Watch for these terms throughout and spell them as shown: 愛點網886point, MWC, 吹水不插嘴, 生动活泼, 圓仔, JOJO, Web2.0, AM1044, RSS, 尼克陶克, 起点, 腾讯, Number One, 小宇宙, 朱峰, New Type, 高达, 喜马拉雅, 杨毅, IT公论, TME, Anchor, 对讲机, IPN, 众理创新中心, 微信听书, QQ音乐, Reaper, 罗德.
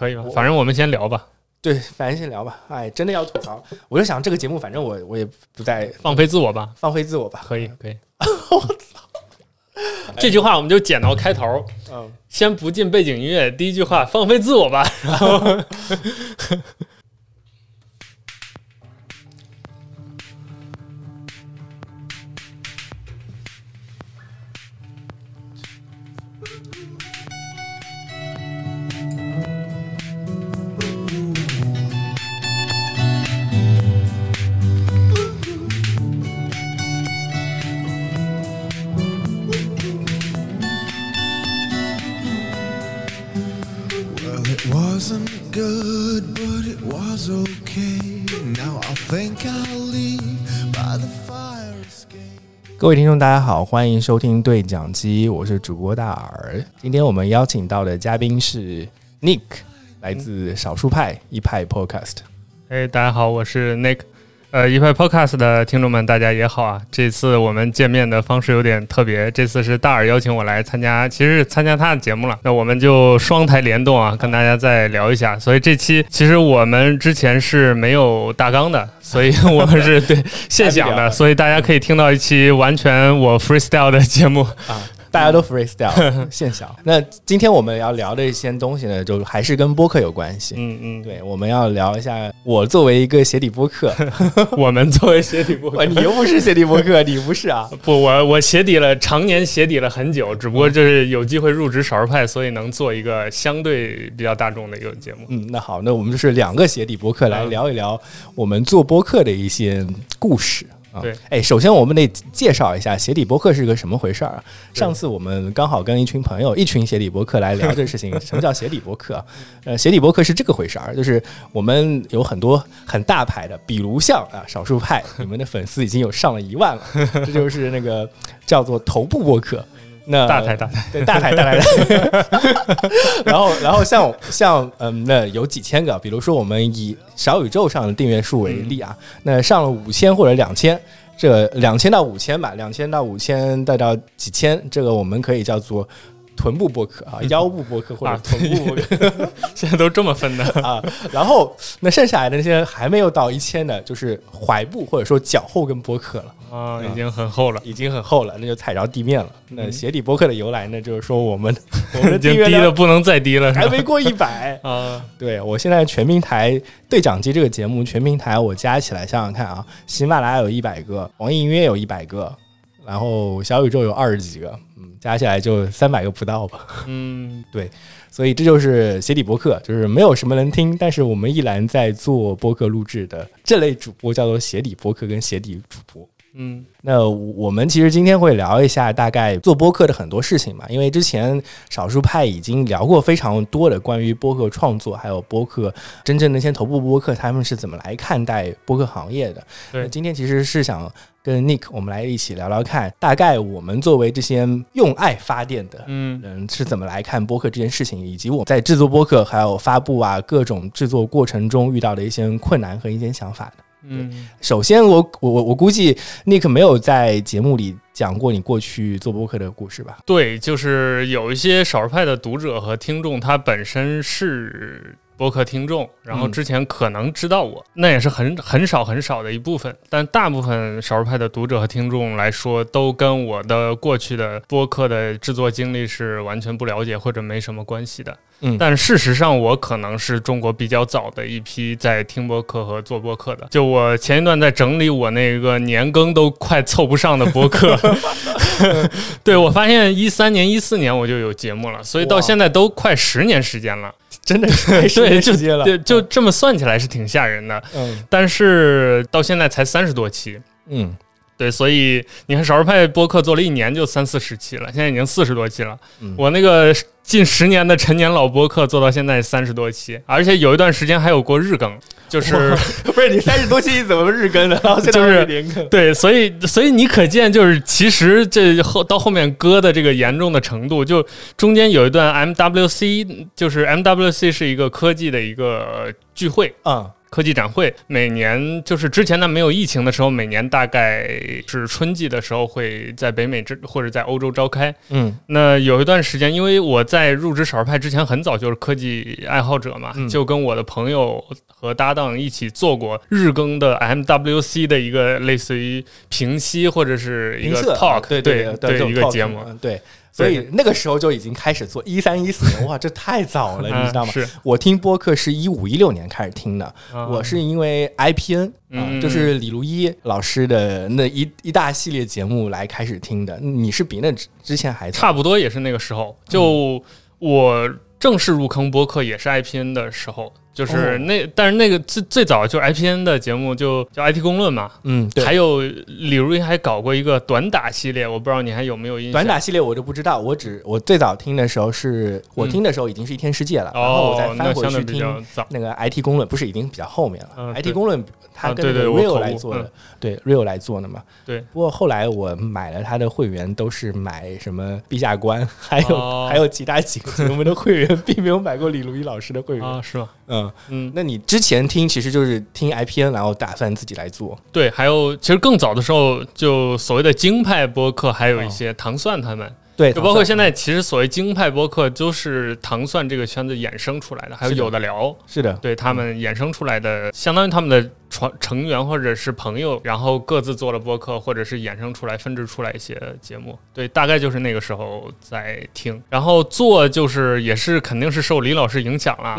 可以吧，反正我们先聊吧。对，反正先聊吧。哎，真的要吐槽，我就想这个节目，反正我也不再放飞自我吧，放飞自我吧，可以可以。我操！这句话我们就剪到开头，嗯，先不进背景音乐，第一句话放飞自我吧，然后。各位听众大家好，欢迎收听对讲机，我是主播大耳。今天我们邀请到的嘉宾是 Nick， 来自少数派一派 Podcast。哎，大家好，我是 Nick。一派 Podcast 的听众们大家也好啊。这次我们见面的方式有点特别，这次是大耳邀请我来参加，其实是参加他的节目了，那我们就双台联动啊，跟大家再聊一下。所以这期其实我们之前是没有大纲的，所以我们是对现想的，所以大家可以听到一期完全我 freestyle 的节目啊，大家都 freestyle 现想。那今天我们要聊的一些东西呢，就还是跟播客有关系。嗯嗯，对，我们要聊一下我作为一个鞋底播客，我们作为鞋底播客，你又不是鞋底播客，你不是啊？不，我鞋底了，常年鞋底了很久，只不过就是有机会入职少数派，所以能做一个相对比较大众的一个节目。嗯，那好，那我们就是两个鞋底播客来聊一聊我们做播客的一些故事。对，哎，首先我们得介绍一下鞋底播客是个什么回事啊？上次我们刚好跟一群朋友，一群鞋底播客来聊这事情，什么叫鞋底播客？鞋底播客是这个回事儿，就是我们有很多很大牌的，比如像啊少数派，你们的粉丝已经有上了10000了，这就是那个叫做头部播客。那大台对大台然后像那有几千个，比如说我们以小宇宙上的订阅数为例啊，那上了5000或者2000，这2000到5000吧，2000到5000再到几千，这个我们可以叫做臀部播客啊，腰部播客或者臀部播客，现在都这么分的啊。然后那剩下来的那些还没有到1000的，就是踝部或者说脚后跟播客了啊，已经很厚了，已经很厚了，那就踩着地面了。那鞋底播客的由来呢，就是说我们的订阅量已经低的不能再低了，还没过100啊。对，我现在全平台对讲机这个节目，全平台我加起来想想看啊，喜马拉雅有100个，网易音乐有100个。然后小宇宙有20几个，加起来就300个不到吧。嗯，对，所以这就是鞋底播客，就是没有什么人听，但是我们依然在做播客录制的这类主播叫做鞋底播客跟鞋底主播。嗯，那我们其实今天会聊一下大概做播客的很多事情嘛，因为之前少数派已经聊过非常多的关于播客创作，还有播客真正那些头部播客他们是怎么来看待播客行业的。对，今天其实是想跟 Nick 我们来一起聊聊看，大概我们作为这些用爱发电的人是怎么来看播客这件事情，以及我在制作播客还有发布啊各种制作过程中遇到的一些困难和一些想法的。嗯，首先我估计 Nick 没有在节目里讲过你过去做播客的故事吧？对，就是有一些少数派的读者和听众，他本身是播客听众，然后之前可能知道我，那也是很少的一部分，但大部分少数派的读者和听众来说，都跟我的过去的播客的制作经历是完全不了解或者没什么关系的。但事实上我可能是中国比较早的一批在听播客和做播客的。就我前一段在整理我那个年更都快凑不上的播客对，我发现13年、14年我就有节目了，所以到现在都快10年时间了，真的是10年时间了。对，就这么算起来是挺吓人的。但是到现在才30多期。嗯，对，所以你看少数派播客做了1年就30-40期了，现在已经40多期了。我那个近10年的陈年老播客做到现在30多期，而且有一段时间还有过日更，就是不是你30多期怎么日更的？然后现在是零更、就是。对，所以你可见就是其实这到后面割的这个严重的程度，就中间有一段 MWC， 就是 MWC 是一个科技的一个聚会啊。科技展会，每年就是之前呢没有疫情的时候，每年大概是春季的时候会在北美或者在欧洲召开。嗯，那有一段时间，因为我在入职少数派之前很早就是科技爱好者嘛，就跟我的朋友和搭档一起做过日更的 MWC 的一个类似于评析或者是一个 talk， 对一个节目，对。所以那个时候就已经开始做13、14年，哇，这太早了，你知道吗？是我听播客是15、16年开始听的，我是因为 IPN，就是李如一老师的那一大系列节目来开始听的。你是比那之前还早，差不多也是那个时候。就我正式入坑播客也是 IPN 的时候。就是但是那个最早就是 IPN 的节目就叫 IT 公论嘛，对，还有李如一还搞过一个短打系列，我不知道你还有没有印象？短打系列我就不知道，我最早听的时候是我听的时候已经是一天世界了，然后我再翻回去听那个 IT 公论，不是已经比较后面了，IT 公论他跟 Rio 来做的，对 Rio 来做的嘛，对。不过后来我买了他的会员，都是买什么陛下观，还有其他几个节目的会员，并没有买过李如一老师的会员啊，是吧？那你之前听其实就是听 IPN， 然后打算自己来做。对，还有其实更早的时候，就所谓的京派播客，还有一些糖蒜他们。对，就包括现在，其实所谓京派播客，就是糖蒜这个圈子衍生出来的，还有有的聊，是的，对他们衍生出来的，相当于他们的成员或者是朋友，然后各自做了播客，或者是衍生出来、分支出来一些节目。对，大概就是那个时候在听，然后做就是也是肯定是受李老师影响了，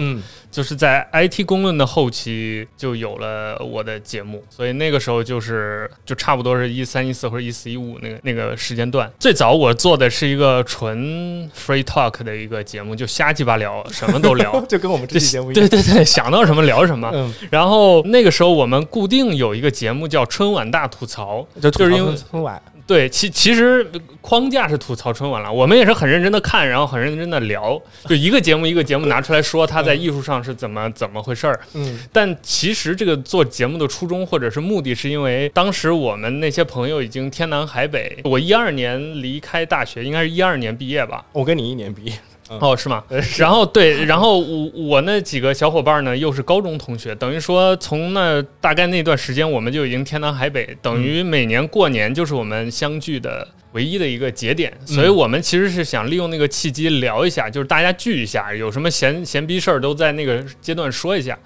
就是在 IT 公论的后期就有了我的节目，所以那个时候就差不多是13、14或者14、15那个时间段。最早我做的是一个纯 free talk 的一个节目，就瞎鸡巴聊，什么都聊，就跟我们这期节目一样。对，想到什么聊什么。然后那个时候我们固定有一个节目叫春晚大吐槽，就是因为春晚。对，其实框架是吐槽春晚了，我们也是很认真的看，然后很认真的聊，就一个节目一个节目拿出来说它在艺术上是怎么回事儿。但其实这个做节目的初衷或者是目的，是因为当时我们那些朋友已经天南海北。我12年离开大学，应该是12年毕业吧？我跟你1年毕业。哦，是吗？然后对，然后我那几个小伙伴呢，又是高中同学，等于说从那大概那段时间，我们就已经天南海北，等于每年过年就是我们相聚的唯一的一个节点，所以我们其实是想利用那个契机聊一下，就是大家聚一下，有什么闲逼事儿都在那个阶段说一下。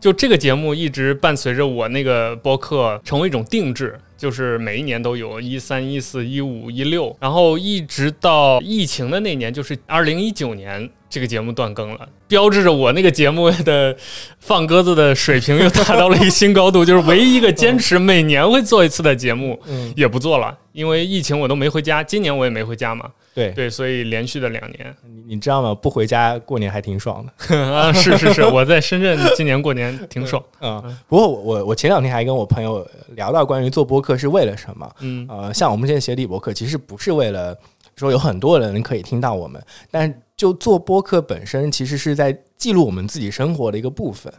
就这个节目一直伴随着我那个播客成为一种定制。就是每一年都有13、14、15、16，然后一直到疫情的那年，就是2019年，这个节目断更了，标志着我那个节目的放鸽子的水平又达到了一个新高度，就是唯一一个坚持每年会做一次的节目也不做了，因为疫情我都没回家，今年我也没回家嘛。对，所以连续的2年，你知道吗？不回家过年还挺爽的。啊，是，我在深圳今年过年挺爽。不过我前2天还跟我朋友聊到关于做播客是为了什么。像我们这些协力播客，其实不是为了说有很多人可以听到我们，但就做播客本身其实是在记录我们自己生活的一个部分。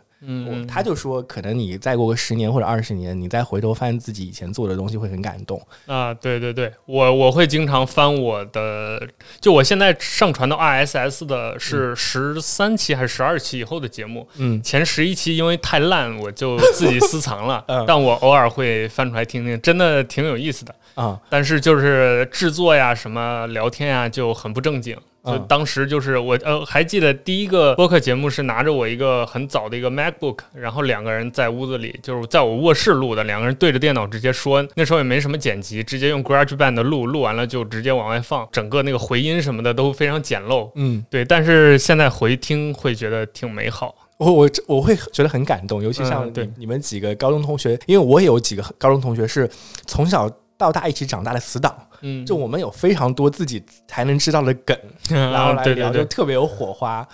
他就说，可能你再过个10年或者20年，你再回头翻自己以前做的东西，会很感动啊！对，我会经常翻我的，就我现在上传到 RSS 的是13期还是12期以后的节目，前11期因为太烂，我就自己私藏了，但我偶尔会翻出来听听，真的挺有意思的啊！但是就是制作呀、什么聊天呀，就很不正经。就当时就是我还记得第一个播客节目是拿着我一个很早的一个 MacBook， 然后2个人在屋子里，就是在我卧室录的，2个人对着电脑直接说，那时候也没什么剪辑，直接用 GarageBand 录完了就直接往外放，整个那个回音什么的都非常简陋。对，但是现在回听会觉得挺美好。我会觉得很感动，尤其像你们几个高中同学，因为我也有几个高中同学是从小到大一起长大的死党。就我们有非常多自己才能知道的梗，然后来聊就特别有火花。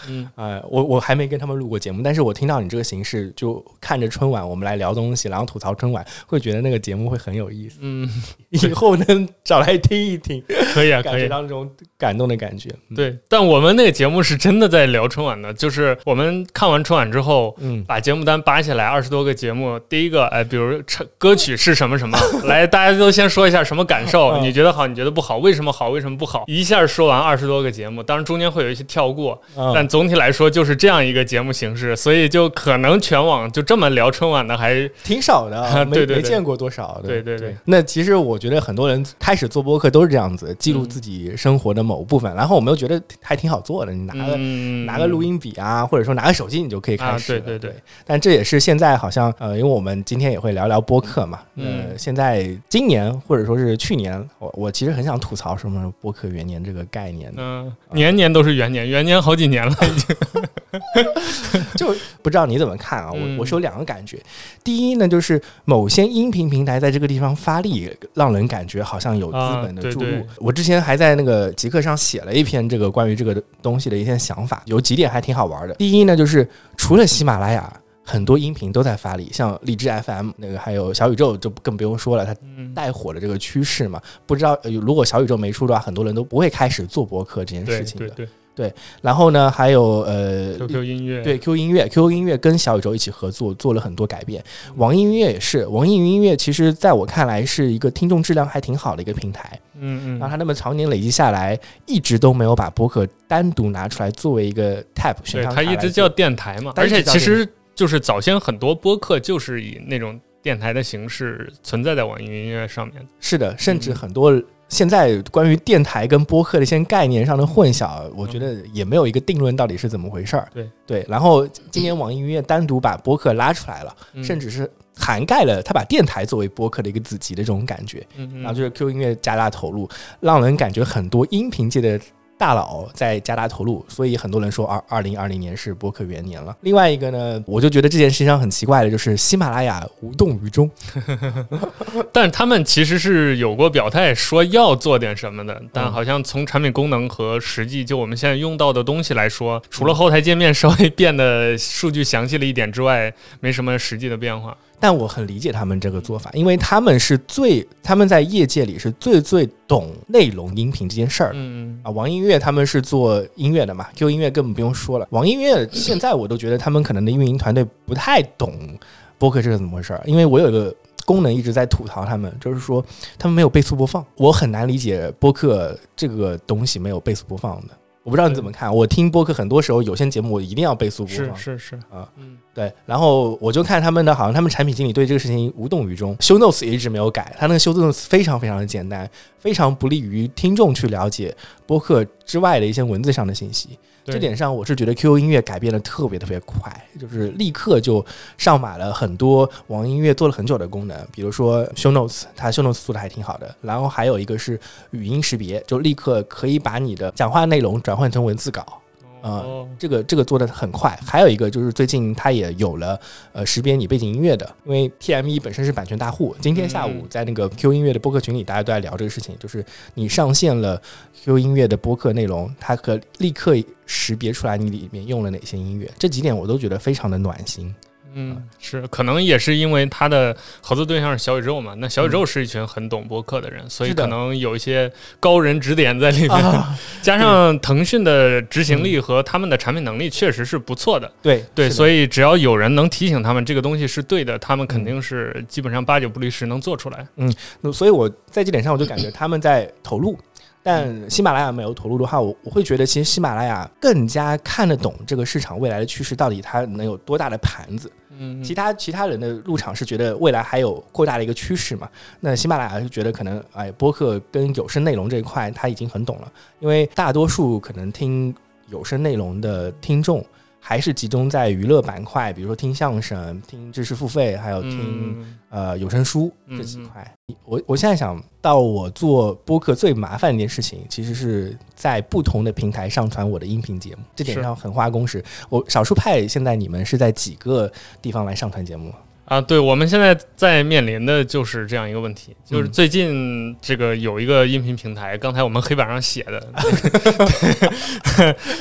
我还没跟他们录过节目，但是我听到你这个形式，就看着春晚我们来聊东西，然后吐槽春晚，会觉得那个节目会很有意思。以后能找来听一听，可以啊，可以，感觉到那种感动的感觉。对，但我们那个节目是真的在聊春晚的，就是我们看完春晚之后，把节目单扒下来20多个节目，第一个，比如歌曲是什么什么，来大家都先说一下什么感受、你觉得好你觉得不好，为什么好为什么不好，一下说完20多个节目，当然中间会有一些跳过、但总体来说就是这样一个节目形式，所以就可能全网就这么聊春晚的还挺少的、没见过多少的。对。那其实我觉得很多人开始做播客都是这样子，记录自己生活的某部分、然后我们又觉得还挺好做的，你拿个录音笔啊，或者说拿个手机你就可以开始了、对。但这也是现在好像因为我们今天也会聊聊播客嘛，现在今年或者说是去年，我其实很想吐槽什么播客元年这个概念。年年都是元年，元年好几年了已经。就不知道你怎么看啊？我是有两个感觉。第一呢，就是某些音频平台在这个地方发力，让人感觉好像有资本的注入。我之前还在那个极客上写了一篇这个关于这个东西的一些想法，有几点还挺好玩的。第一呢，就是除了喜马拉雅，很多音频都在发力，像荔枝 FM 那个，还有小宇宙就更不用说了，它带火的这个趋势嘛。不知道如果小宇宙没出的话，很多人都不会开始做播客这件事情的。对，然后呢，还有QQ 音乐，对 QQ 音乐跟小宇宙一起合作，做了很多改变。网易云音乐也是，网易云音乐其实在我看来是一个听众质量还挺好的一个平台。然后它那么常年累积下来，一直都没有把播客单独拿出来作为一个 tab 选项。它一直叫电台嘛，而且其实就是早先很多播客就是以那种电台的形式存在在网易云音乐上面。是的，甚至很多。现在关于电台跟播客的一些概念上的混淆，我觉得也没有一个定论到底是怎么回事儿。对，然后今年网易云音乐单独把播客拉出来了，甚至是涵盖了他把电台作为播客的一个子集的这种感觉。然后就是 Q 音乐加大投入，让人感觉很多音频界的大佬在加大投入，所以很多人说2020年是播客元年了。另外一个呢，我就觉得这件事情上很奇怪的就是喜马拉雅无动于衷。但他们其实是有过表态说要做点什么的，但好像从产品功能和实际就我们现在用到的东西来说，除了后台界面稍微变得数据详细了一点之外，没什么实际的变化。但我很理解他们这个做法，因为他们在业界里是最懂内容音频这件事儿。网易音乐他们是做音乐的嘛 ，Q 音乐根本不用说了。网易音乐现在我都觉得他们可能的运营团队不太懂播客这是怎么回事，因为我有一个功能一直在吐槽他们，就是说他们没有倍速播放，我很难理解播客这个东西没有倍速播放的。我不知道你怎么看，我听播客很多时候有些节目我一定要倍速播放，是啊，对。然后我就看他们的，好像他们产品经理对这个事情无动于衷。Show notes 也一直没有改，他那个 show notes 非常非常的简单，非常不利于听众去了解播客之外的一些文字上的信息。这点上我是觉得 QQ 音乐改变的特别特别快，就是立刻就上马了很多网易音乐做了很久的功能，比如说 show notes， 它 show notes 做的还挺好的。然后还有一个是语音识别，就立刻可以把你的讲话内容转换成文字稿。这个做的很快。还有一个就是最近它也有了识别你背景音乐的，因为 TME 本身是版权大户。今天下午在那个 Q 音乐的播客群里，大家都在聊这个事情，就是你上线了 Q 音乐的播客内容，它可立刻识别出来你里面用了哪些音乐。这几点我都觉得非常的暖心。是可能也是因为他的合作对象是小宇宙嘛，那小宇宙是一群很懂播客的人，所以可能有一些高人指点在里面，加上腾讯的执行力和他们的产品能力确实是不错的。对，所以只要有人能提醒他们这个东西是对的，他们肯定是基本上8-9不离10能做出来。所以我在这点上我就感觉他们在投入。但喜马拉雅没有投入的话，我会觉得其实喜马拉雅更加看得懂这个市场未来的趋势，到底它能有多大的盘子。其他人的入场是觉得未来还有扩大的一个趋势嘛，那喜马拉雅就觉得可能播客跟有声内容这一块它已经很懂了，因为大多数可能听有声内容的听众还是集中在娱乐板块，比如说听相声、听知识付费，还有听有声书这几块。我现在想到我做播客最麻烦的一件事情，其实是在不同的平台上传我的音频节目，这点上很花工时。少数派现在你们是在几个地方来上传节目？对，我们现在在面临的就是这样一个问题，就是最近这个有一个音频平台，刚才我们黑板上写的，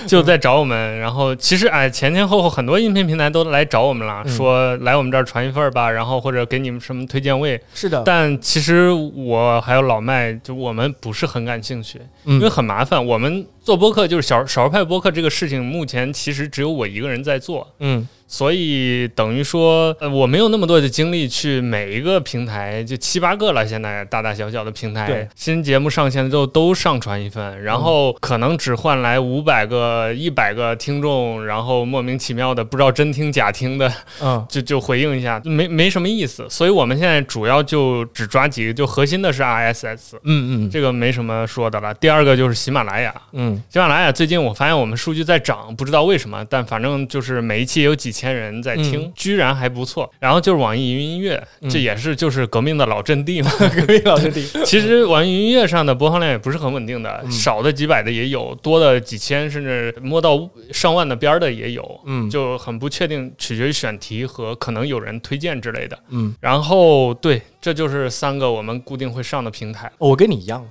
就在找我们。然后其实前前后后很多音频平台都来找我们了，说来我们这儿传一份吧，然后或者给你们什么推荐位。是的。但其实我还有老麦，就我们不是很感兴趣，因为很麻烦。我们做播客就是少数派播客这个事情，目前其实只有我一个人在做，嗯，所以等于说，我没有那么多的精力去每一个平台，就7-8个了，现在大大小小的平台，新节目上线的时候都上传一份，然后可能只换来500个、100个听众，然后莫名其妙的不知道真听假听的，嗯，就回应一下，没什么意思。所以我们现在主要就只抓几个，就核心的是 RSS， 嗯嗯，这个没什么说的了。第二个就是喜马拉雅，嗯。喜马拉雅最近我发现我们数据在涨，不知道为什么，但反正就是每一期有几千人在听，居然还不错。然后就是网易云音乐，这也是就是革命的老阵地嘛，革命老阵地。其实网易云音乐上的播放量也不是很稳定的，少的几百的也有，多的几千甚至摸到上万的边的也有，就很不确定，取决于选题和可能有人推荐之类的。然后对，这就是3个我们固定会上的平台。我跟你一样了，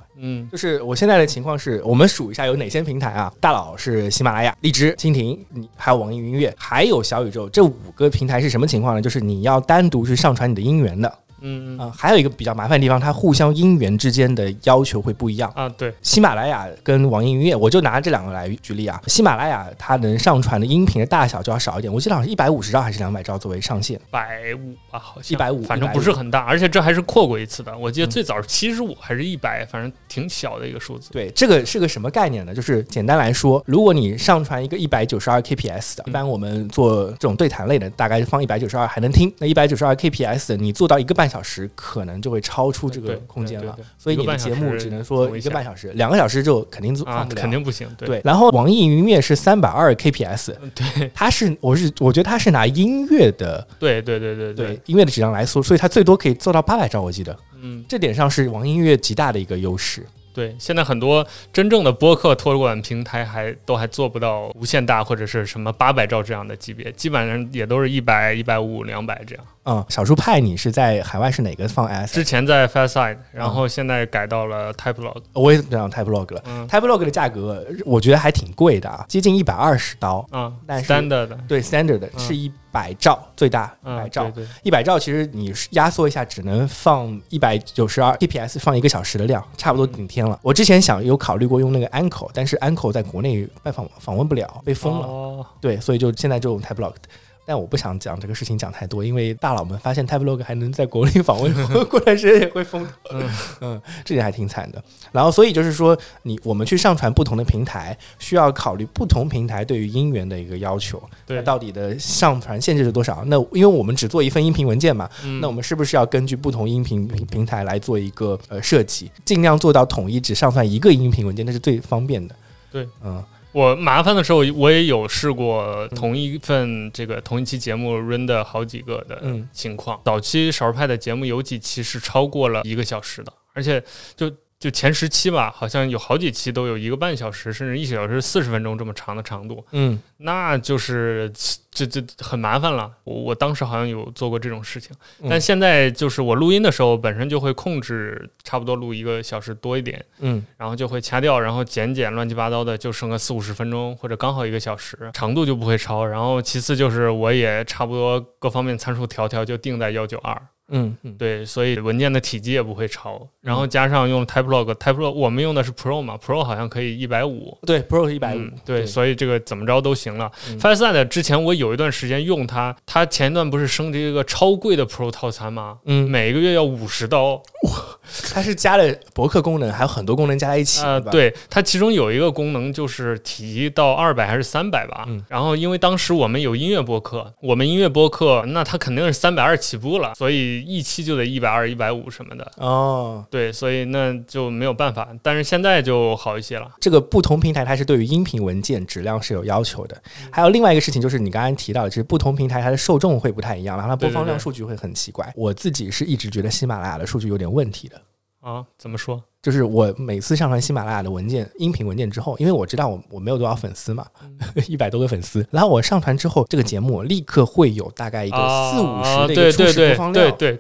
就是我现在的情况是，我们数一下有哪些平台啊？大佬是喜马拉雅、荔枝、蜻蜓，还有网易云音乐，还有小宇宙。这5个平台是什么情况呢？就是你要单独去上传你的音源的。还有一个比较麻烦的地方，它互相音源之间的要求会不一样啊。对，喜马拉雅跟网易云音乐，我就拿这2个来举例啊。喜马拉雅它能上传的音频的大小就要少一点，我记得好像是150兆还是200兆作为上限，150吧，好像150，反正不是很大，而且这还是扩过一次的。我记得最早是75还是100，反正挺小的一个数字。对，这个是个什么概念呢？就是简单来说，如果你上传一个192kps 的，一般我们做这种对谈类的，大概放192还能听。那192kps 的，你做到1个半小时可能就会超出这个空间了，所以你的节目只能说1个半小时，2个小时就肯定放不了，肯定不行。 对，然后网易云音乐是320kps， 对，它是我觉得它是拿音乐的对音乐的质量来说，所以它最多可以做到800兆，我记得，这点上是网易音乐极大的一个优势。对，现在很多真正的播客托管平台都还做不到无限大或者是什么800兆这样的级别，基本上也都是100、150、200这样。少数派你是在海外是哪个放 RSS？ 之前在 FastSide， 然后现在改到了 Typlog。我也讲 Typlog 了。Typlog 的价格我觉得还挺贵的啊，接近120刀。但是 standard 的，对 standard 的是100兆最大，100兆，100兆其实你压缩一下只能放192kps， 放1个小时的量，差不多顶天了。我之前有考虑过用那个 Anchor， 但是 Anchor 在国内访问不了，被封了。对，所以就现在就用 Typlog。但我不想讲这个事情讲太多，因为大佬们发现 Typlog 还能在国内访问，过段时间也会封。这点还挺惨的。然后所以就是说，我们去上传不同的平台，需要考虑不同平台对于音源的一个要求，那到底的上传限制是多少？那因为我们只做一份音频文件嘛，那我们是不是要根据不同音频平台来做一个设计，尽量做到统一，只上传一个音频文件，那是最方便的。对，我麻烦的时候，我也有试过同一期节目 run 的好几个的情况。早期少数派的节目有几期是超过了1个小时的，而且就前10期吧，好像有好几期都有1个半小时，甚至1小时40分钟这么长的长度。那就是这很麻烦了。我当时好像有做过这种事情，但现在就是我录音的时候本身就会控制，差不多录1个小时多一点，然后就会掐掉，然后剪乱七八糟的，就剩个40-50分钟或者刚好1个小时，长度就不会超。然后其次就是我也差不多各方面参数调就定在192。对，所以文件的体积也不会超，然后加上用 Typlog， 我们用的是 Pro 嘛 ，Pro 好像可以150，对 ，Pro 是150，对，所以这个怎么着都行了。FastSide 之前我有一段时间用它前一段不是升级一个超贵的 Pro 套餐吗？每个月要50刀，它是加了博客功能，还有很多功能加在一起。对，它其中有一个功能就是提到200还是300吧，然后因为当时我们有音乐播客，那它肯定是320起步了，所以一期就得120、150什么的。对，所以那就没有办法，但是现在就好一些了。这个不同平台它是对于音频文件质量是有要求的，还有另外一个事情就是你刚才提到的，就是不同平台它的受众会不太一样，然后它播放量数据会很奇怪。我自己是一直觉得喜马拉雅的数据有点问题的。怎么说？就是我每次上传喜马拉雅的文件音频文件之后，因为我知道我没有多少粉丝嘛，100多个粉丝，然后我上传之后，这个节目立刻会有大概一个40-50的一个初始播放量。对，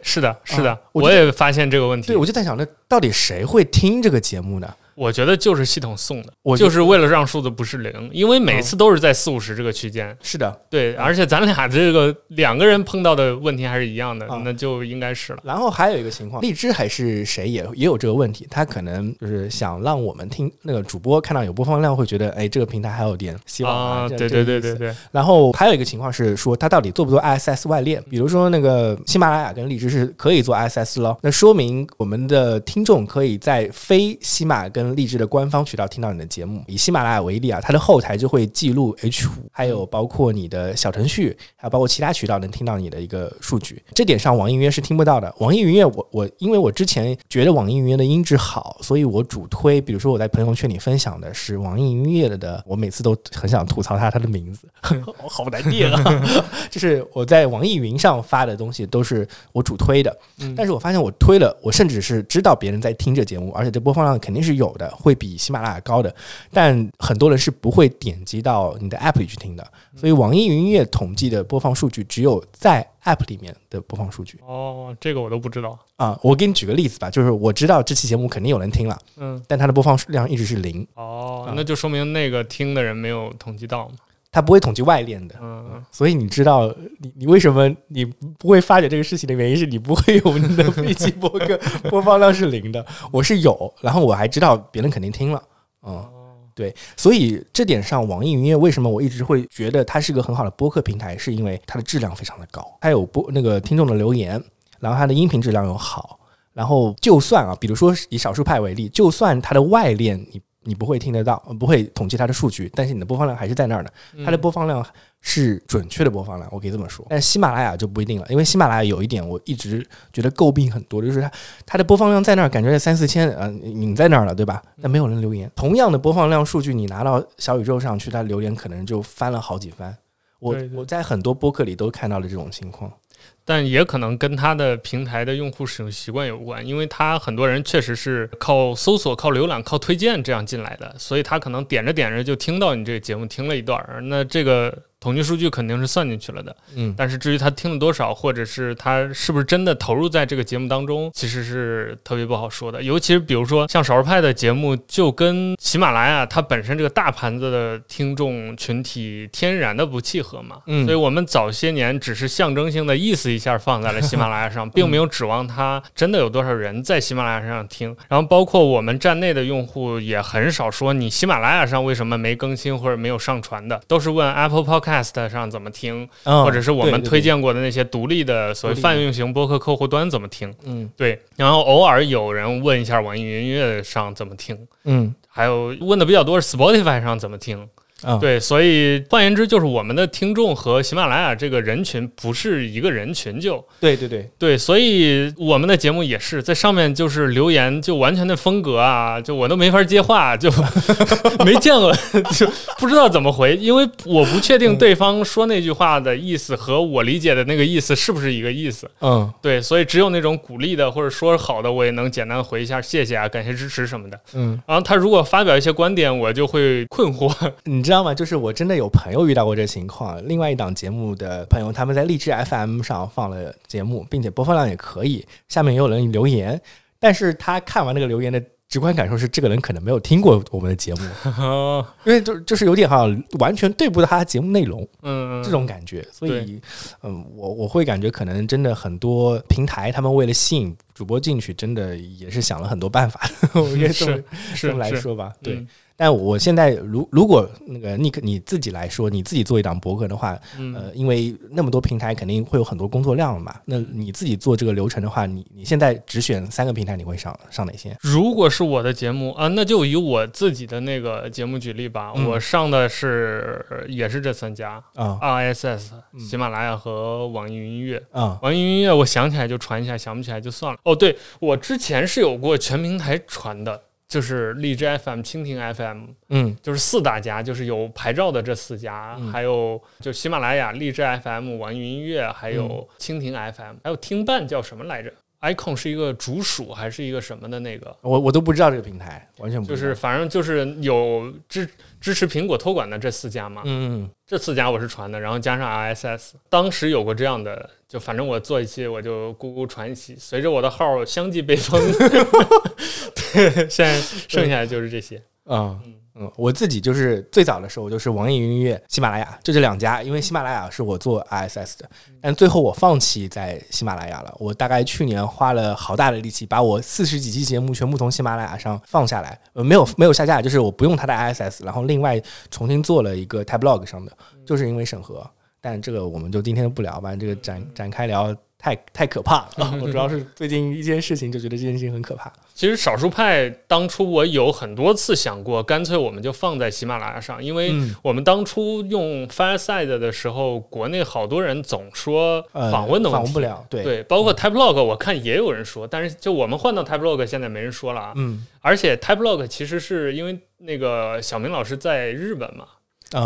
是的，是的，我也发现这个问题。对，我就在想，那到底谁会听这个节目呢？我觉得就是系统送的，就是为了让数字不是零，因为每次都是在四五十这个区间。是的，对，而且咱俩这个两个人碰到的问题还是一样的，那就应该是了。然后还有一个情况，荔枝还是谁也有这个问题，他可能就是想让我们听那个主播看到有播放量，会觉得哎，这个平台还有点希望啊。对对对对对。然后还有一个情况是说，他到底做不做 RSS 外链？比如说那个喜马拉雅跟荔枝是可以做 RSS 了，那说明我们的听众可以在非喜马跟荔枝的官方渠道听到你的节目。以喜马拉雅为例啊，它的后台就会记录 H5 还有包括你的小程序，还有包括其他渠道能听到你的一个数据，这点上网易云音乐是听不到的。网易云音乐我因为我之前觉得网易云音乐的音质好，所以我主推，比如说我在朋友圈里分享的是网易云音乐的，我每次都很想吐槽它的名字好难念啊就是我在网易云上发的东西都是我主推的，但是我发现我推了，我甚至是知道别人在听这节目，而且这播放量肯定是有的，会比喜马拉雅高的，但很多人是不会点击到你的 app 里去听的，所以网易云音乐统计的播放数据只有在 app 里面的播放数据。哦，这个我都不知道啊。我给你举个例子吧，就是我知道这期节目肯定有人听了，但它的播放量一直是零。哦，那就说明那个听的人没有统计到嘛。它不会统计外链的，所以你知道 你为什么你不会发觉这个事情的原因是你不会有你的飞机播客播放量是零的。我是有，然后我还知道别人肯定听了，对，所以这点上网易云音乐为什么我一直会觉得它是个很好的播客平台，是因为它的质量非常的高，它有那个听众的留言，然后它的音频质量又好，然后就算啊，比如说以少数派为例，就算它的外链你不会听得到，不会统计它的数据，但是你的播放量还是在那儿的，它的播放量是准确的播放量，我可以这么说。但喜马拉雅就不一定了，因为喜马拉雅有一点我一直觉得诟病很多，就是它的播放量在那儿，感觉3-4千，你在那儿了，对吧？但没有人留言。同样的播放量数据，你拿到小宇宙上去，它留言可能就翻了好几番。我在很多播客里都看到了这种情况。但也可能跟它的平台的用户使用习惯有关，因为它很多人确实是靠搜索、靠浏览、靠推荐这样进来的，所以他可能点着点着就听到你这个节目，听了一段，那这个统计数据肯定是算进去了的，但是至于他听了多少，或者是他是不是真的投入在这个节目当中，其实是特别不好说的。尤其是比如说像少数派的节目，就跟喜马拉雅它本身这个大盘子的听众群体天然的不契合嘛，所以我们早些年只是象征性的意思一下放在了喜马拉雅上，并没有指望它真的有多少人在喜马拉雅上听。然后包括我们站内的用户也很少说你喜马拉雅上为什么没更新或者没有上传的，都是问 Apple Podcast上怎么听，或者是我们推荐过的那些独立的所谓泛用型播客客户端怎么听，对，然后偶尔有人问一下网易云音乐上怎么听，还有问的比较多是 Spotify 上怎么听，对，所以换言之就是我们的听众和喜马拉雅这个人群不是一个人群，就对对对对，所以我们的节目也是在上面就是留言就完全的风格啊，就我都没法接话，就没见过就不知道怎么回，因为我不确定对方说那句话的意思和我理解的那个意思是不是一个意思，对，所以只有那种鼓励的或者说好的我也能简单回一下谢谢啊，感谢支持什么的，然后他如果发表一些观点我就会困惑，你知道吗？就是我真的有朋友遇到过这情况，另外一档节目的朋友他们在荔枝 FM 上放了节目，并且播放量也可以，下面也有人留言，但是他看完那个留言的直观感受是这个人可能没有听过我们的节目，因为就是有点好像完全对不到他的节目内容，这种感觉，所以我会感觉可能真的很多平台他们为了吸引主播进去真的也是想了很多办法我觉得这么来说吧，对，但我现在如果那个 Nick 你自己来说，你自己做一档博客的话，因为那么多平台肯定会有很多工作量嘛，那你自己做这个流程的话，你现在只选3个平台，你会上哪些？如果是我的节目啊，那就以我自己的那个节目举例吧，我上的也是这3家啊，RSS、喜马拉雅和网易云音乐啊。网易云音乐我想起来就传一下，想不起来就算了。哦，对，我之前是有过全平台传的。就是荔枝 FM、蜻蜓 FM， 就是4大家，就是有牌照的这4家，还有就喜马拉雅、荔枝 FM、网易云音乐，还有蜻蜓 FM， 还有听伴叫什么来着？Icon 是一个竹鼠还是一个什么的那个，我都不知道这个平台，完全不知道，就是反正就是有支持苹果托管的这4家嘛，这4家我是传的，然后加上 RSS， 当时有过这样的，就反正我做一期我就咕咕传一期，随着我的号相继被封现在剩下的就是这些。我自己就是最早的时候就是网易云音乐、喜马拉雅，就这两家，因为喜马拉雅是我做 RSS 的，但最后我放弃在喜马拉雅了。我大概去年花了好大的力气把我40几期节目全部从喜马拉雅上放下来，没有下架，就是我不用它的 RSS， 然后另外重新做了一个 Typlog 上的，就是因为审核。但这个我们就今天不聊吧，这个展开聊太可怕了。我主要是最近一件事情就觉得这件事情很可怕。其实少数派当初我有很多次想过，干脆我们就放在喜马拉雅上，因为我们当初用 Fireside 的时候，国内好多人总说访问的问题，访问不了， 对，包括 Typlog 我看也有人说，但是就我们换到 Typlog 现在没人说了啊。而且 Typlog 其实是因为那个小明老师在日本嘛，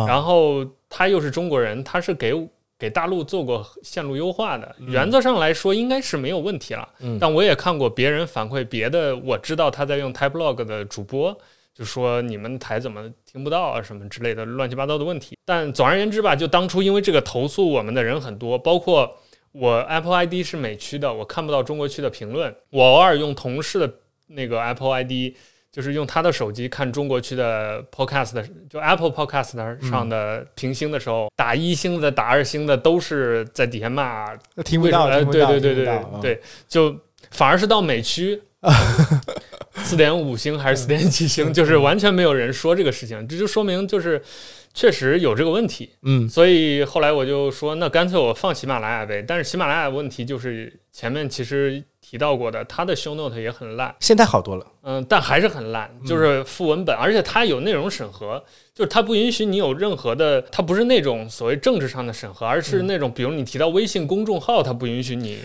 然后他又是中国人，他是给大陆做过线路优化的，原则上来说应该是没有问题了。但我也看过别人反馈，别的我知道他在用 Typlog 的主播就说你们台怎么听不到啊什么之类的乱七八糟的问题。但总而言之吧，就当初因为这个投诉我们的人很多，包括我 Apple ID 是美区的，我看不到中国区的评论，我偶尔用同事的那个 Apple ID，就是用他的手机看中国区的 Podcast， 就 Apple Podcast 上的评星的时候，打1星的打2星的都是在底下骂，听不到，对，就反而是到美区4.5星还是4.7星，就是完全没有人说这个事情，这就说明就是确实有这个问题。所以后来我就说，那干脆我放喜马拉雅呗。但是喜马拉雅问题就是前面其实提到过的，它的 show note 也很烂，现在好多了，但还是很烂，就是附文本，而且它有内容审核，就是它不允许你有任何的，它不是那种所谓政治上的审核，而是那种比如你提到微信公众号，它不允许你，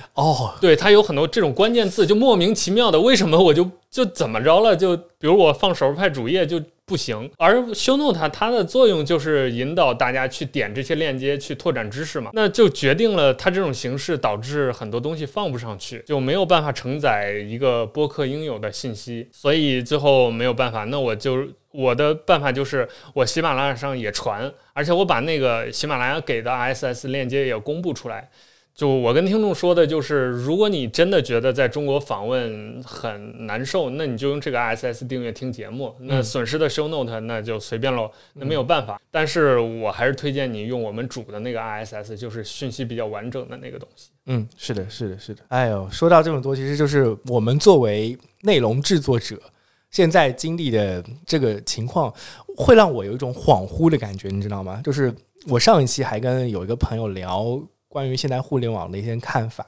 对，它有很多这种关键字，就莫名其妙的，为什么我就怎么着了，就比如我放少数派主页就不行。而 show note 它的作用就是引导大家去点这些链接去拓展知识嘛，那就决定了它这种形式导致很多东西放不上去，就没有办法承载一个播客应有的信息，所以最后没有办法，那我的办法就是我喜马拉雅上也传，而且我把那个喜马拉雅给的 RSS 链接也公布出来。就我跟听众说的就是，如果你真的觉得在中国访问很难受，那你就用这个 RSS 订阅听节目，那损失的 show note 那就随便喽，那没有办法。但是我还是推荐你用我们主的那个 RSS， 就是讯息比较完整的那个东西。是的。哎呦，说到这么多，其实就是我们作为内容制作者现在经历的这个情况，会让我有一种恍惚的感觉，你知道吗？就是我上一期还跟有一个朋友聊关于现代互联网的一些看法，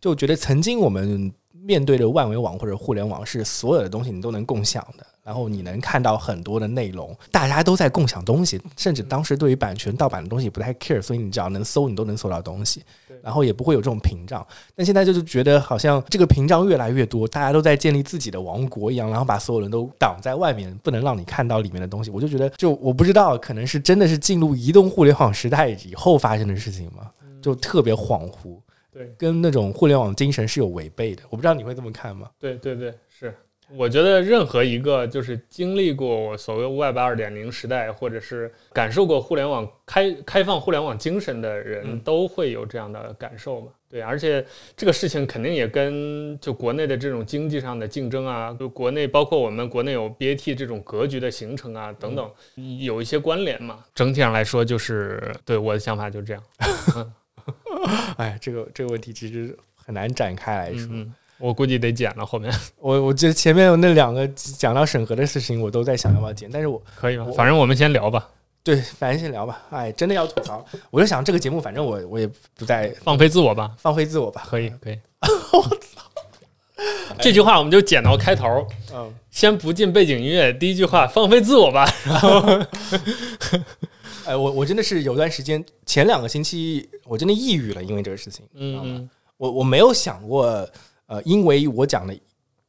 就觉得曾经我们面对的万维网或者互联网是所有的东西你都能共享的，然后你能看到很多的内容，大家都在共享东西，甚至当时对于版权盗版的东西不太 care， 所以你只要能搜你都能搜到东西，然后也不会有这种屏障。但现在就是觉得好像这个屏障越来越多，大家都在建立自己的王国一样，然后把所有人都挡在外面，不能让你看到里面的东西。我就觉得，就我不知道可能是真的是进入移动互联网时代以后发生的事情吗，就特别恍惚，对，跟那种互联网精神是有违背的。我不知道你会这么看吗？对，是。我觉得任何一个就是经历过我所谓 Web 2.0 时代，或者是感受过互联网开放互联网精神的人，都会有这样的感受嘛。对，而且这个事情肯定也跟就国内的这种经济上的竞争啊，就国内包括我们国内有 BAT 这种格局的形成啊等等，有一些关联嘛。整体上来说，就是对我的想法就这样。哎，这个问题其实很难展开来说，我估计得剪了。后面我觉得前面有那两个讲到审核的事情，我都在想要不要剪，但是我可以吗？反正我们先聊吧。对，反正先聊吧。哎，真的要吐槽，我就想这个节目，反正我也不再放飞自我吧。可以。我操！这句话我们就剪到开头，先不进背景音乐。第一句话，放飞自我吧。然后哎，我真的是有段时间，前2个星期我真的抑郁了，因为这个事情，你知道吗？我没有想过，因为我讲的，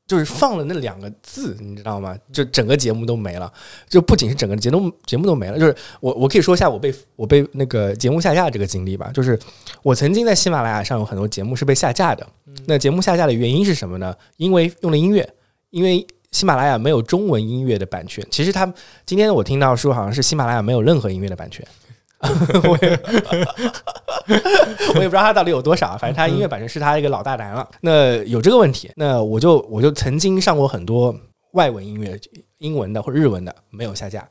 就是放了那2个字，你知道吗？就整个节目都没了，就不仅是整个节目都没了，就是我可以说一下我被那个节目下架这个经历吧。就是我曾经在喜马拉雅上有很多节目是被下架的，那节目下架的原因是什么呢？因为用了音乐，因为喜马拉雅没有中文音乐的版权。其实他今天我听到说好像是喜马拉雅没有任何音乐的版权我也不知道他到底有多少，反正他音乐版权是他一个老大难了。那有这个问题，那我就曾经上过很多外文音乐，英文的或者日文的没有下架。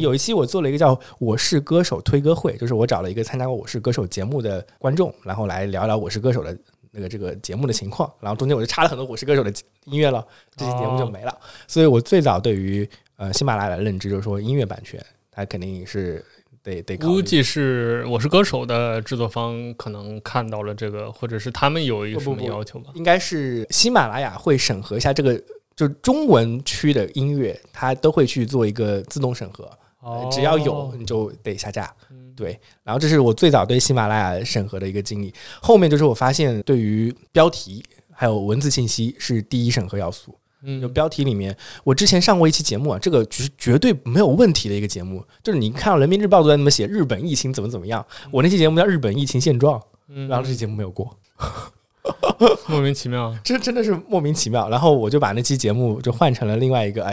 有一期我做了一个叫我是歌手推歌会，就是我找了一个参加过我是歌手节目的观众，然后来聊聊我是歌手的那个这个节目的情况，然后中间我就插了很多我是歌手的音乐了，这期节目就没了。所以我最早对于喜马拉雅的认知就是说音乐版权它肯定是得考虑，估计是我是歌手的制作方可能看到了这个，或者是他们有一个什么要求吧？应该是喜马拉雅会审核一下这个，就是中文区的音乐它都会去做一个自动审核，只要有你就得下架。对，然后这是我最早对喜马拉雅审核的一个经历。后面就是我发现对于标题还有文字信息是第一审核要素。就标题里面，我之前上过一期节目啊，这个绝对没有问题的一个节目，就是你看到人民日报都在那么写日本疫情怎么怎么样，我那期节目叫日本疫情现状，然后这期节目没有过。莫名其妙，这真的是莫名其妙。然后我就把那期节目就换成了另外一个，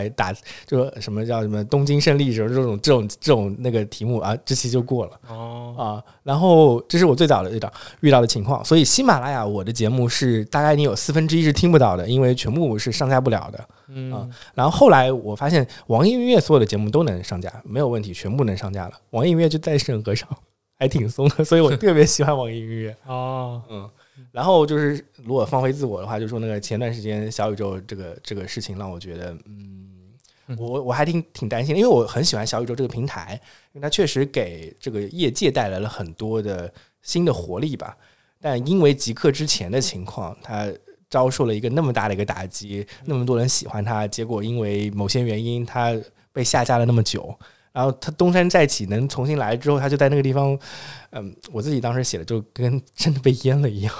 就什么叫什么东京胜利者这种那个题目啊，这期就过了。然后这是我最早的遇到的情况。所以喜马拉雅我的节目是大概你有1/4是听不到的，因为全部是上架不了的。然后后来我发现网易音乐所有的节目都能上架，没有问题，全部能上架了。网易音乐就在审核上还挺松的，所以我特别喜欢网易音乐。然后就是如果放飞自我的话，就说那个前段时间小宇宙这个事情让我觉得，我还挺担心的，因为我很喜欢小宇宙这个平台，因为它确实给这个业界带来了很多的新的活力吧。但因为极客之前的情况，它遭受了一个那么大的一个打击，那么多人喜欢它，结果因为某些原因，它被下架了那么久。然后他东山再起能重新来之后，他就在那个地方，我自己当时写的就跟真的被淹了一样。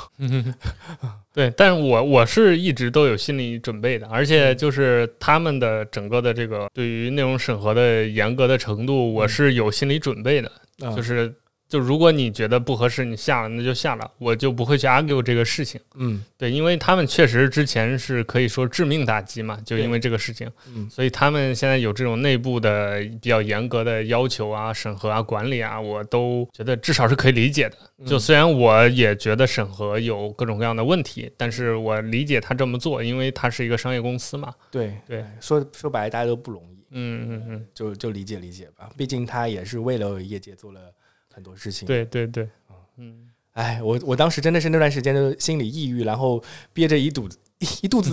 对，但是我是一直都有心理准备的，而且就是他们的整个的这个对于内容审核的严格的程度，我是有心理准备的，就如果你觉得不合适，你下了那就下了，我就不会去 argue 这个事情。对，因为他们确实之前是可以说致命打击嘛，就因为这个事情，所以他们现在有这种内部的比较严格的要求啊、审核啊、管理啊，我都觉得至少是可以理解的。就虽然我也觉得审核有各种各样的问题，但是我理解他这么做，因为他是一个商业公司嘛。对，说白了，大家都不容易。就理解吧，毕竟他也是为了业界做了很多事情。对，我当时真的是那段时间的心理抑郁，然后憋着一肚子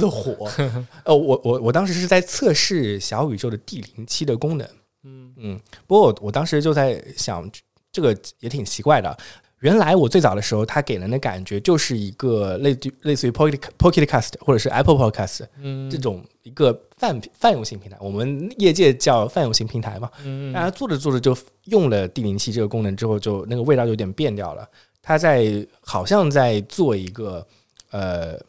的火。我当时是在测试小宇宙的第0期的功能。不过我当时就在想，这个也挺奇怪的。原来我最早的时候，它给人的感觉就是一个类似于 Pocket Cast 或者是 Apple Podcast 这种一个泛用性平台，我们业界叫泛用性平台嘛。大家做着就用了第0期这个功能之后，就那个味道有点变掉了。它好像在做一个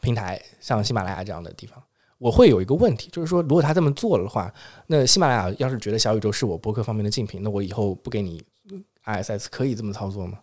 平台，像喜马拉雅这样的地方。我会有一个问题，就是说，如果他这么做的话，那喜马拉雅要是觉得小宇宙是我播客方面的竞品，那我以后不给你 RSS 可以这么操作吗？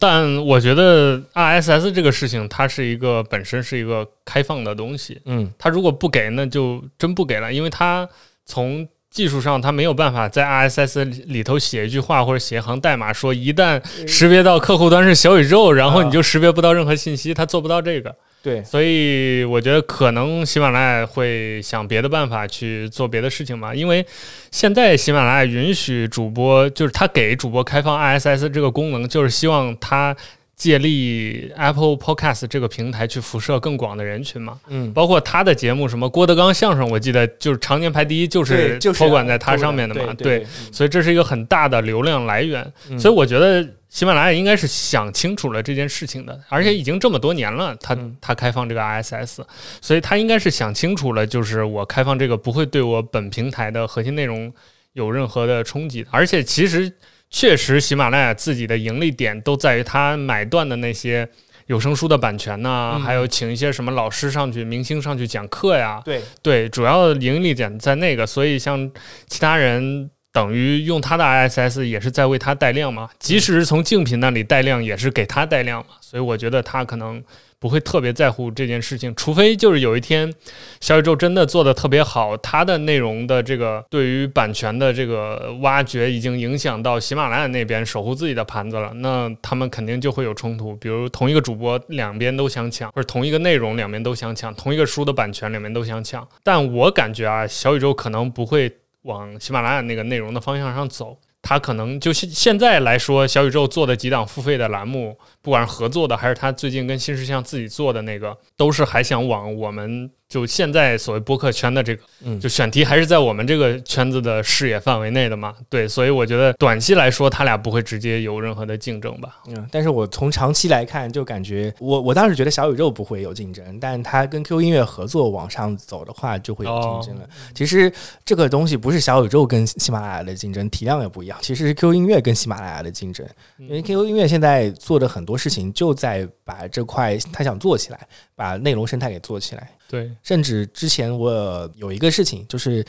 但我觉得 RSS 这个事情，它是一个本身是一个开放的东西。它如果不给，那就真不给了，因为它从技术上，它没有办法在 RSS 里头写一句话或者写一行代码，说一旦识别到客户端是小宇宙，然后你就识别不到任何信息，它做不到这个。对，所以我觉得可能喜马拉雅会想别的办法去做别的事情嘛，因为现在喜马拉雅允许主播，就是他给主播开放 RSS 这个功能，就是希望他借力 Apple Podcast 这个平台去辐射更广的人群嘛。包括他的节目，什么郭德纲相声，我记得就是常年排第一，就是托管在他上面的嘛。对，所以这是一个很大的流量来源。所以我觉得喜马拉雅应该是想清楚了这件事情的，而且已经这么多年了，他开放这个 RSS， 所以他应该是想清楚了，就是我开放这个不会对我本平台的核心内容有任何的冲击，而且其实确实喜马拉雅自己的盈利点都在于他买断的那些有声书的版权呐，还有请一些什么老师上去、明星上去讲课呀。对，主要盈利点在那个，所以像其他人等于用它的 RSS 也是在为它带量嘛，即使是从竞品那里带量也是给它带量嘛，所以我觉得它可能不会特别在乎这件事情，除非就是有一天小宇宙真的做得特别好，它的内容的这个对于版权的这个挖掘已经影响到喜马拉雅那边守护自己的盘子了，那他们肯定就会有冲突，比如同一个主播两边都想抢，或者同一个内容两边都想抢，同一个书的版权两边都想抢，但我感觉啊，小宇宙可能不会往喜马拉雅那个内容的方向上走，他可能就现在来说，小宇宙做的几档付费的栏目，不管是合作的还是他最近跟新事项自己做的那个，都是还想往我们就现在所谓播客圈的这个，就选题还是在我们这个圈子的视野范围内的嘛。对，所以我觉得短期来说，他俩不会直接有任何的竞争吧。但是我从长期来看，就感觉我当时觉得小宇宙不会有竞争，但他跟 Q 音乐合作往上走的话，就会有竞争了。其实这个东西不是小宇宙跟喜马拉雅的竞争，体量也不一样，其实是 Q 音乐跟喜马拉雅的竞争，因为 Q 音乐现在做的很多事情就在把这块他想做起来，把内容生态给做起来。对，甚至之前我有一个事情，就是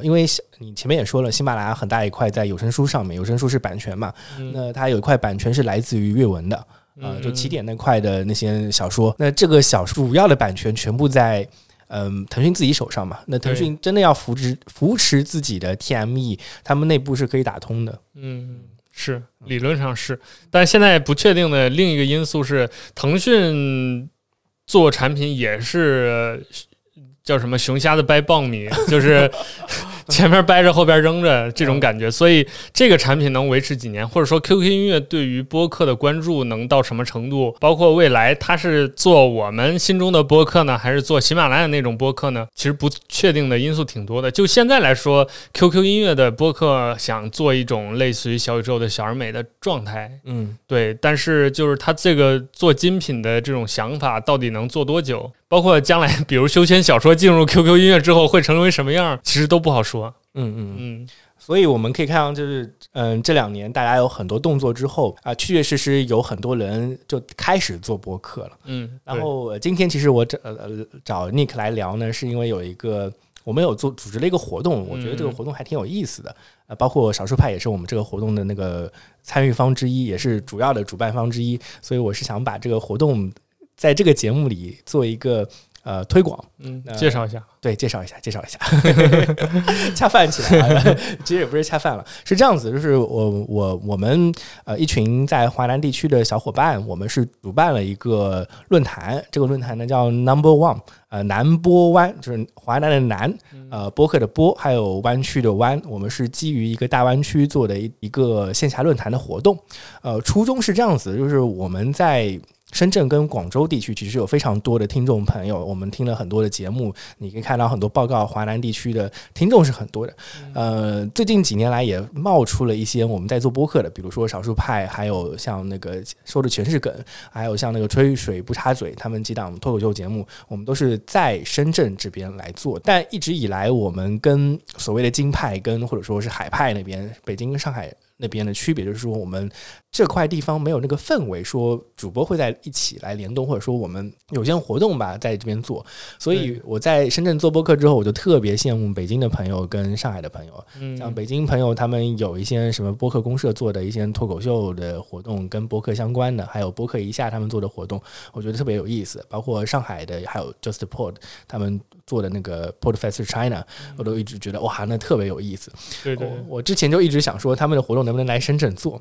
因为你前面也说了，喜马拉雅很大一块在有声书上面，有声书是版权嘛，那它有一块版权是来自于阅文的，就起点那块的那些小说，那这个小说主要的版权全部在腾讯自己手上嘛，那腾讯真的要扶持自己的 TME， 他们内部是可以打通的。是，理论上是，但现在不确定的另一个因素是腾讯做产品也是叫什么熊瞎子掰棒米，就是前面掰着后边扔着这种感觉，所以这个产品能维持几年，或者说 QQ 音乐对于播客的关注能到什么程度，包括未来它是做我们心中的播客呢，还是做喜马拉雅那种播客呢，其实不确定的因素挺多的。就现在来说， QQ 音乐的播客想做一种类似于小宇宙的小而美的状态，对，但是就是它这个做精品的这种想法到底能做多久，包括将来比如修仙小说进入 QQ 音乐之后会成为什么样，其实都不好说。所以我们可以看到，就是这两年大家有很多动作之后啊，确确实实有很多人就开始做播客了。然后今天其实我找 Nick 来聊呢，是因为有一个我们有组织了一个活动，我觉得这个活动还挺有意思的。包括少数派也是我们这个活动的那个参与方之一，也是主要的主办方之一，所以我是想把这个活动在这个节目里做一个推广，介绍一下，对，介绍一下，恰饭起来了，其实也不是恰饭了，是这样子，就是我们一群在华南地区的小伙伴，我们是主办了一个论坛，这个论坛呢叫 Number One，南波湾，就是华南的南，播客的播，还有湾区的湾，我们是基于一个大湾区做的一个线下论坛的活动，初衷是这样子，就是我们在深圳跟广州地区其实有非常多的听众朋友，我们听了很多的节目，你可以看到很多报告，华南地区的听众是很多的。最近几年来也冒出了一些我们在做播客的，比如说少数派，还有像那个说的全是梗，还有像那个吹水不插嘴，他们几档脱口秀节目，我们都是在深圳这边来做。但一直以来我们跟所谓的京派跟或者说是海派那边，北京跟上海那边的区别就是说，我们这块地方没有那个氛围，说主播会在一起来联动，或者说我们有些活动吧，在这边做。所以我在深圳做播客之后，我就特别羡慕北京的朋友跟上海的朋友。像北京朋友，他们有一些什么播客公社做的一些脱口秀的活动，跟播客相关的，还有播客一下他们做的活动，我觉得特别有意思。包括上海的，还有 JustPod 他们做的那个 Portfest to China， 我都一直觉得哇，那特别有意思。对，我之前就一直想说他们的活动能不能来深圳做，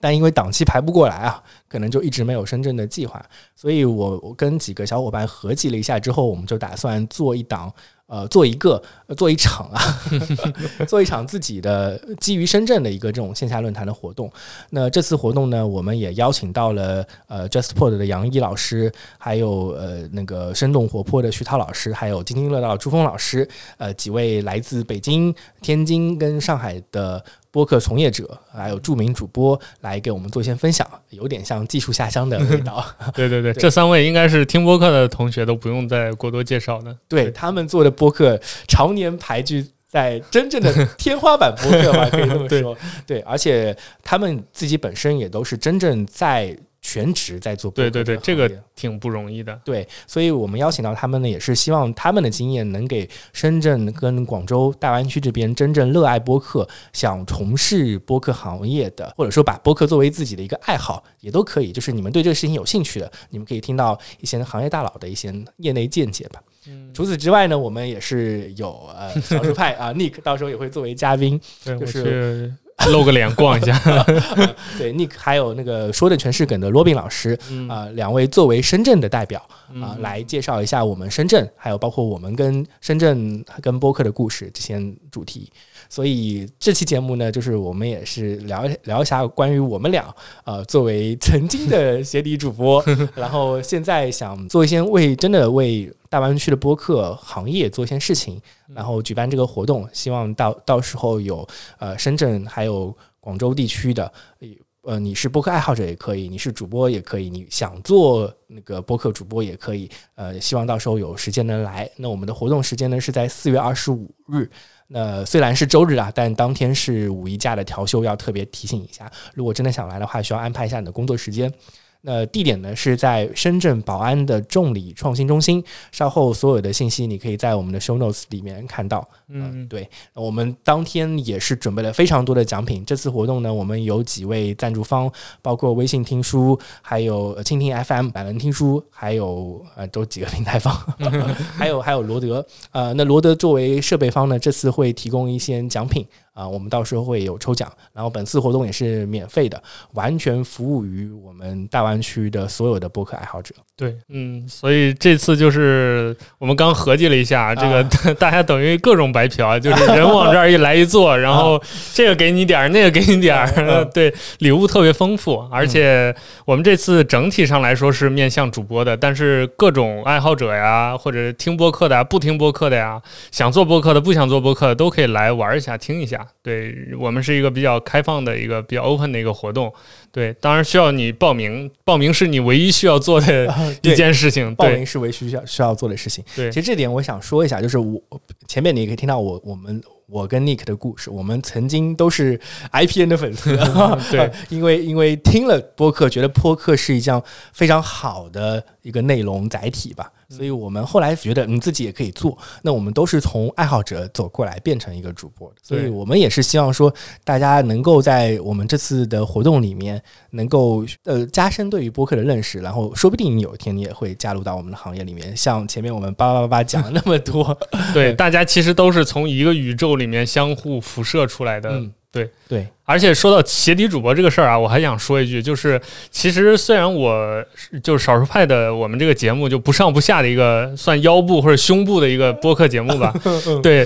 但因为档期排不过来啊，可能就一直没有深圳的计划，所以我跟几个小伙伴合计了一下之后，我们就打算做一档做一场自己的基于深圳的一个这种线下论坛的活动。那这次活动呢，我们也邀请到了JustPod 的杨毅老师，还有那个生动活泼的徐涛老师，还有津津乐道的朱峰老师，几位来自北京、天津跟上海的播客从业者，还有著名主播来给我们做一些分享，有点像技术下乡的味道。对，这三位应该是听播客的同学都不用再过多介绍的。对，他们做的播客常年排居在真正的天花板播客吧，可以这么说。对，而且他们自己本身也都是真正在全职在做播客，对对对，这个挺不容易的。对，所以我们邀请到他们呢，也是希望他们的经验能给深圳跟广州大湾区这边真正热爱播客、想从事播客行业的，或者说把播客作为自己的一个爱好，也都可以。就是你们对这个事情有兴趣的，你们可以听到一些行业大佬的一些业内见解吧。除此之外呢，我们也是有少数派啊，Nick 到时候也会作为嘉宾，就是。露个脸逛一下对 Nick 还有那个说的全是梗的 Robin 老师两位作为深圳的代表来介绍一下我们深圳还有包括我们跟深圳跟播客的故事这些主题。所以这期节目呢，就是我们也是 聊一下关于我们俩作为曾经的鞋底主播然后现在想做一些真的为大湾区的播客行业做一些事情，然后举办这个活动，希望到时候有深圳还有广州地区的你是播客爱好者也可以，你是主播也可以，你想做那个播客主播也可以希望到时候有时间能来。那我们的活动时间呢是在4月25日，那虽然是周日啊，但当天是五一假的调休，要特别提醒一下，如果真的想来的话需要安排一下你的工作时间。那地点呢是在深圳宝安的众理创新中心，稍后所有的信息你可以在我们的 show notes 里面看到对，我们当天也是准备了非常多的奖品。这次活动呢，我们有几位赞助方，包括微信听书，还有蜻蜓 FM 百能听书，还有都几个平台方还有罗德那罗德作为设备方呢，这次会提供一些奖品我们到时候会有抽奖，然后本次活动也是免费的，完全服务于我们大湾区的所有的播客爱好者。对，所以这次就是我们刚合计了一下，这个大家等于各种白嫖，就是人往这儿一来一坐然后这个给你点那个给你点对，礼物特别丰富，而且我们这次整体上来说是面向主播的，但是各种爱好者呀，或者听播客的不听播客的呀，想做播客的不想做播客的都可以来玩一下听一下。对，我们是一个比较开放的一个比较 open 的一个活动。对，当然需要你报名，报名是你唯一需要做的一件事情。报名是唯一需要做的事情。对，其实这点我想说一下，就是前面你可以听到我跟 Nick 的故事，我们曾经都是 IPN 的粉丝对，因为听了播客，觉得播客是一项非常好的一个内容载体吧，所以我们后来觉得自己也可以做。那我们都是从爱好者走过来变成一个主播，所以我们也是希望说大家能够在我们这次的活动里面能够加深对于播客的认识，然后说不定有一天你也会加入到我们的行业里面，像前面我们888讲了那么多对，大家其实都是从一个宇宙里面相互辐射出来的对对，而且说到鞋底主播这个事儿啊，我还想说一句，就是其实虽然我就是少数派的，我们这个节目就不上不下的一个算腰部或者胸部的一个播客节目吧对，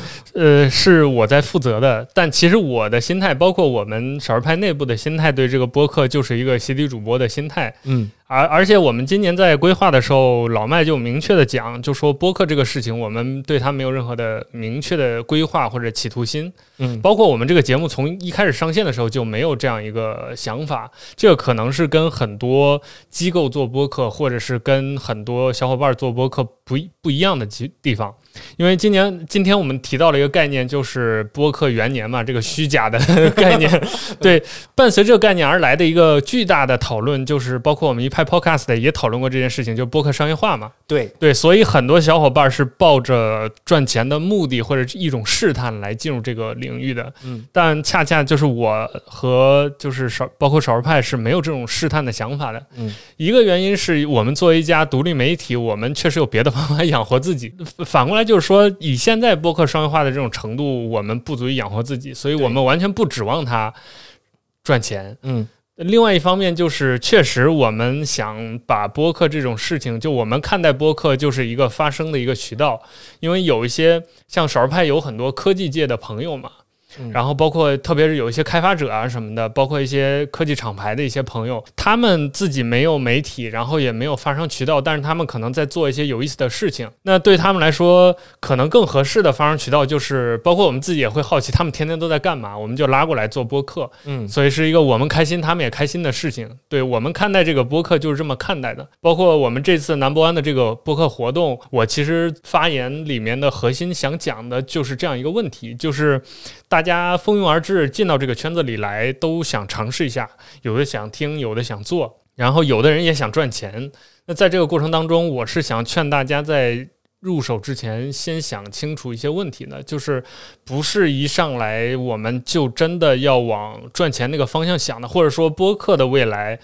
是我在负责的，但其实我的心态，包括我们少数派内部的心态，对这个播客就是一个鞋底主播的心态而且我们今年在规划的时候，老麦就明确的讲，就说播客这个事情我们对它没有任何的明确的规划或者企图心包括我们这个节目从一开始上线的时候就没有这样一个想法。这个可能是跟很多机构做播客或者是跟很多小伙伴做播客不一样的地方，因为今天我们提到了一个概念，就是播客元年嘛，这个虚假的概念对，伴随这个概念而来的一个巨大的讨论，就是包括我们一派 Podcast 也讨论过这件事情，就播客商业化嘛。对对，所以很多小伙伴是抱着赚钱的目的或者一种试探来进入这个领域的但恰恰就是我和就是包括少数派是没有这种试探的想法的一个原因是我们作为一家独立媒体，我们确实有别的方法养活自己，反过来就是说以现在播客商业化的这种程度，我们不足以养活自己，所以我们完全不指望它赚钱另外一方面就是确实我们想把播客这种事情，就我们看待播客就是一个发声的一个渠道，因为有一些像少数派有很多科技界的朋友嘛然后包括特别是有一些开发者啊什么的，包括一些科技厂牌的一些朋友，他们自己没有媒体，然后也没有发声渠道，但是他们可能在做一些有意思的事情，那对他们来说可能更合适的发声渠道就是包括我们自己也会好奇他们天天都在干嘛，我们就拉过来做播客所以是一个我们开心他们也开心的事情。对，我们看待这个播客就是这么看待的，包括我们这次南博湾的这个播客活动，我其实发言里面的核心想讲的就是这样一个问题，就是大家蜂拥而至进到这个圈子里来，都想尝试一下，有的想听，有的想做，然后有的人也想赚钱。那在这个过程当中，我是想劝大家在入手之前先想清楚一些问题呢，就是不是一上来我们就真的要往赚钱那个方向想的，或者说播客的未来，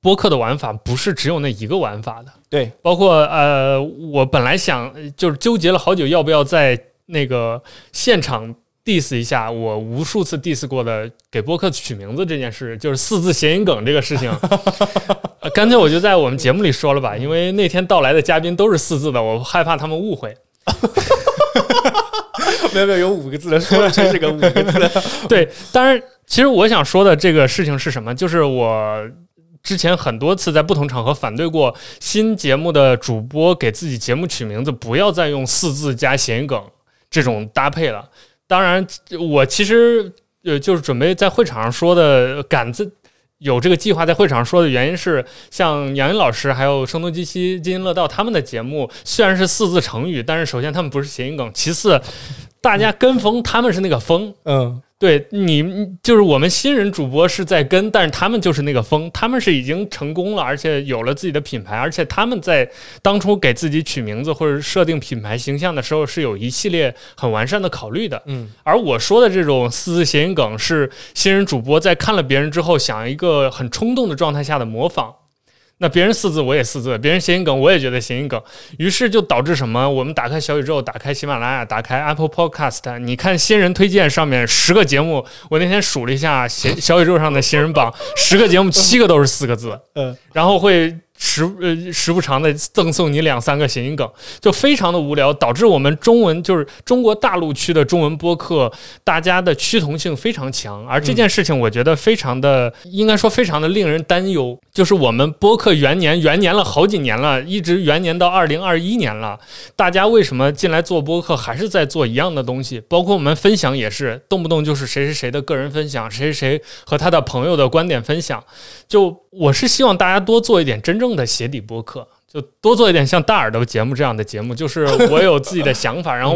播客的玩法不是只有那一个玩法的。对，包括我本来想就是纠结了好久要不要在那个现场 diss 一下我无数次 diss 过的给播客取名字这件事，就是四字谐音梗这个事情干脆我就在我们节目里说了吧，因为那天到来的嘉宾都是四字的，我害怕他们误会没有没有，有五个字的，说的真是个五个字的对，当然其实我想说的这个事情是什么，就是我之前很多次在不同场合反对过新节目的主播给自己节目取名字不要再用四字加谐音梗这种搭配了。当然我其实就是准备在会场上说的，有这个计划在会场上说的原因是，像杨云老师还有声东击西、津津乐道他们的节目虽然是四字成语，但是首先他们不是谐音梗，其次大家跟风他们是那个风，嗯，对，你就是我们新人主播是在跟，但是他们就是那个风，他们是已经成功了，而且有了自己的品牌，而且他们在当初给自己取名字或者设定品牌形象的时候是有一系列很完善的考虑的。嗯，而我说的这种四字谐音梗是新人主播在看了别人之后想一个很冲动的状态下的模仿。那别人四字我也四字，别人谐音梗我也觉得谐音梗，于是就导致什么，我们打开小宇宙，打开喜马拉雅，打开 Apple Podcast， 你看新人推荐上面10个节目，我那天数了一下小宇宙上的新人榜10个节目7个都是4个字，然后会时不常的赠送你2-3个谐音梗，就非常的无聊，导致我们中文就是中国大陆区的中文播客大家的趋同性非常强。而这件事情我觉得非常的应该说非常的令人担忧，就是我们播客元年了好几年了，一直元年到2021年了，大家为什么进来做播客还是在做一样的东西，包括我们分享也是动不动就是谁的个人分享，谁和他的朋友的观点分享。就我是希望大家多做一点真正的鞋底播客，就多做一点像大耳朵节目这样的节目，就是我有自己的想法然后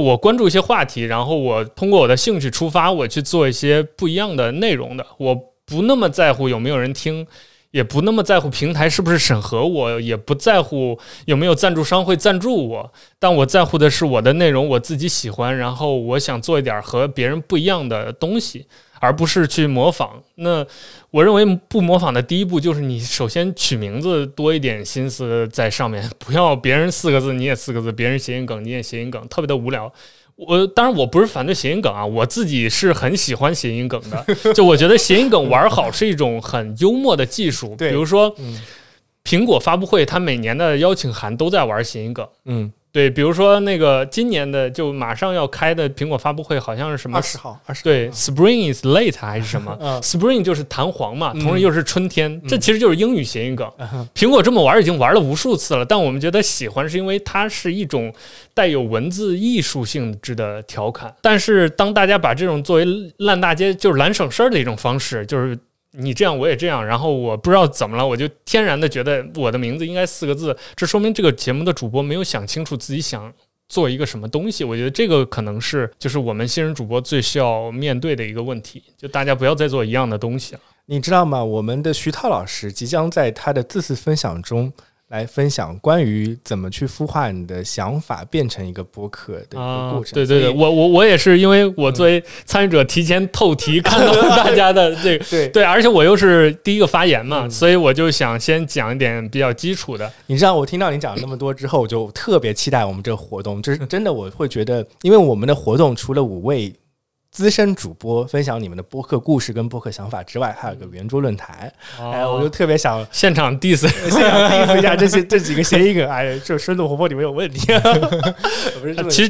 我关注一些话题，然后我通过我的兴趣出发，我去做一些不一样的内容的。我不那么在乎有没有人听，也不那么在乎平台是不是审核我，也不在乎有没有赞助商会赞助我，但我在乎的是我的内容我自己喜欢，然后我想做一点和别人不一样的东西，而不是去模仿。那我认为不模仿的第一步就是你首先取名字多一点心思在上面，不要别人四个字你也四个字，别人谐音梗你也谐音梗，特别的无聊。当然我不是反对谐音梗啊，我自己是很喜欢谐音梗的，就我觉得谐音梗玩好是一种很幽默的技术比如说苹果发布会它每年的邀请函都在玩谐音梗，嗯，对，比如说那个今年的就马上要开的苹果发布会好像是什么20号，对 Spring is late 还是什么Spring 就是弹簧嘛，同时又是春天这其实就是英语谐音梗苹果这么玩已经玩了无数次了，但我们觉得喜欢是因为它是一种带有文字艺术性质的调侃。但是当大家把这种作为烂大街就是懒省事儿的一种方式，就是你这样我也这样，然后我不知道怎么了我就天然的觉得我的名字应该4个字，这说明这个节目的主播没有想清楚自己想做一个什么东西。我觉得这个可能是就是我们新人主播最需要面对的一个问题，就大家不要再做一样的东西了。你知道吗，我们的徐涛老师即将在他的自次分享中来分享关于怎么去孵化你的想法变成一个播客的一个过程。对对对，我也是因为我作为参与者提前透题看到大家的这个对，而且我又是第一个发言嘛所以我就想先讲一点比较基础的。你知道我听到你讲那么多之后，我就特别期待我们这个活动，就是真的我会觉得，因为我们的活动除了5位资深主播分享你们的播客故事跟播客想法之外，还有个圆桌论坛我就特别想现场 diss 一下这几个谐音梗这生动活泼你们有问题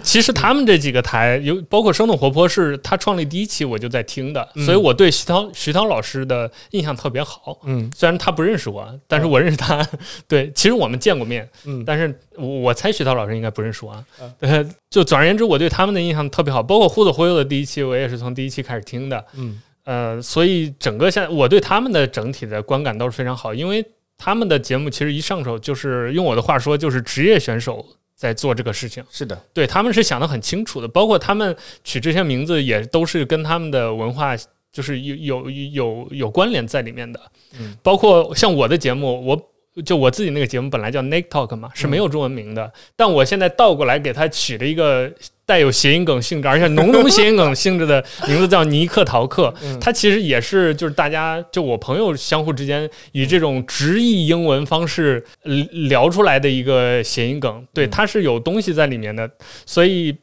其实他们这几个台包括生动活泼是他创立第一期我就在听的所以我对徐涛老师的印象特别好虽然他不认识我但是我认识他对，其实我们见过面但是我猜徐涛老师应该不认识我就总而言之我对他们的印象特别好，包括忽左忽右的第一期我也是从第一期开始听的所以整个现在我对他们的整体的观感都是非常好，因为他们的节目其实一上手就是用我的话说就是职业选手在做这个事情。是的，对，他们是想得很清楚的，包括他们取这些名字也都是跟他们的文化就是有关联在里面的。包括像我的节目，我自己那个节目本来叫 Nick Talk 嘛，是没有中文名的，但我现在倒过来给它取了一个带有谐音梗性质，而且浓浓谐音梗性质的名字叫尼克陶克。它其实也是就是大家就我朋友相互之间以这种直译英文方式聊出来的一个谐音梗，对，它是有东西在里面的。所以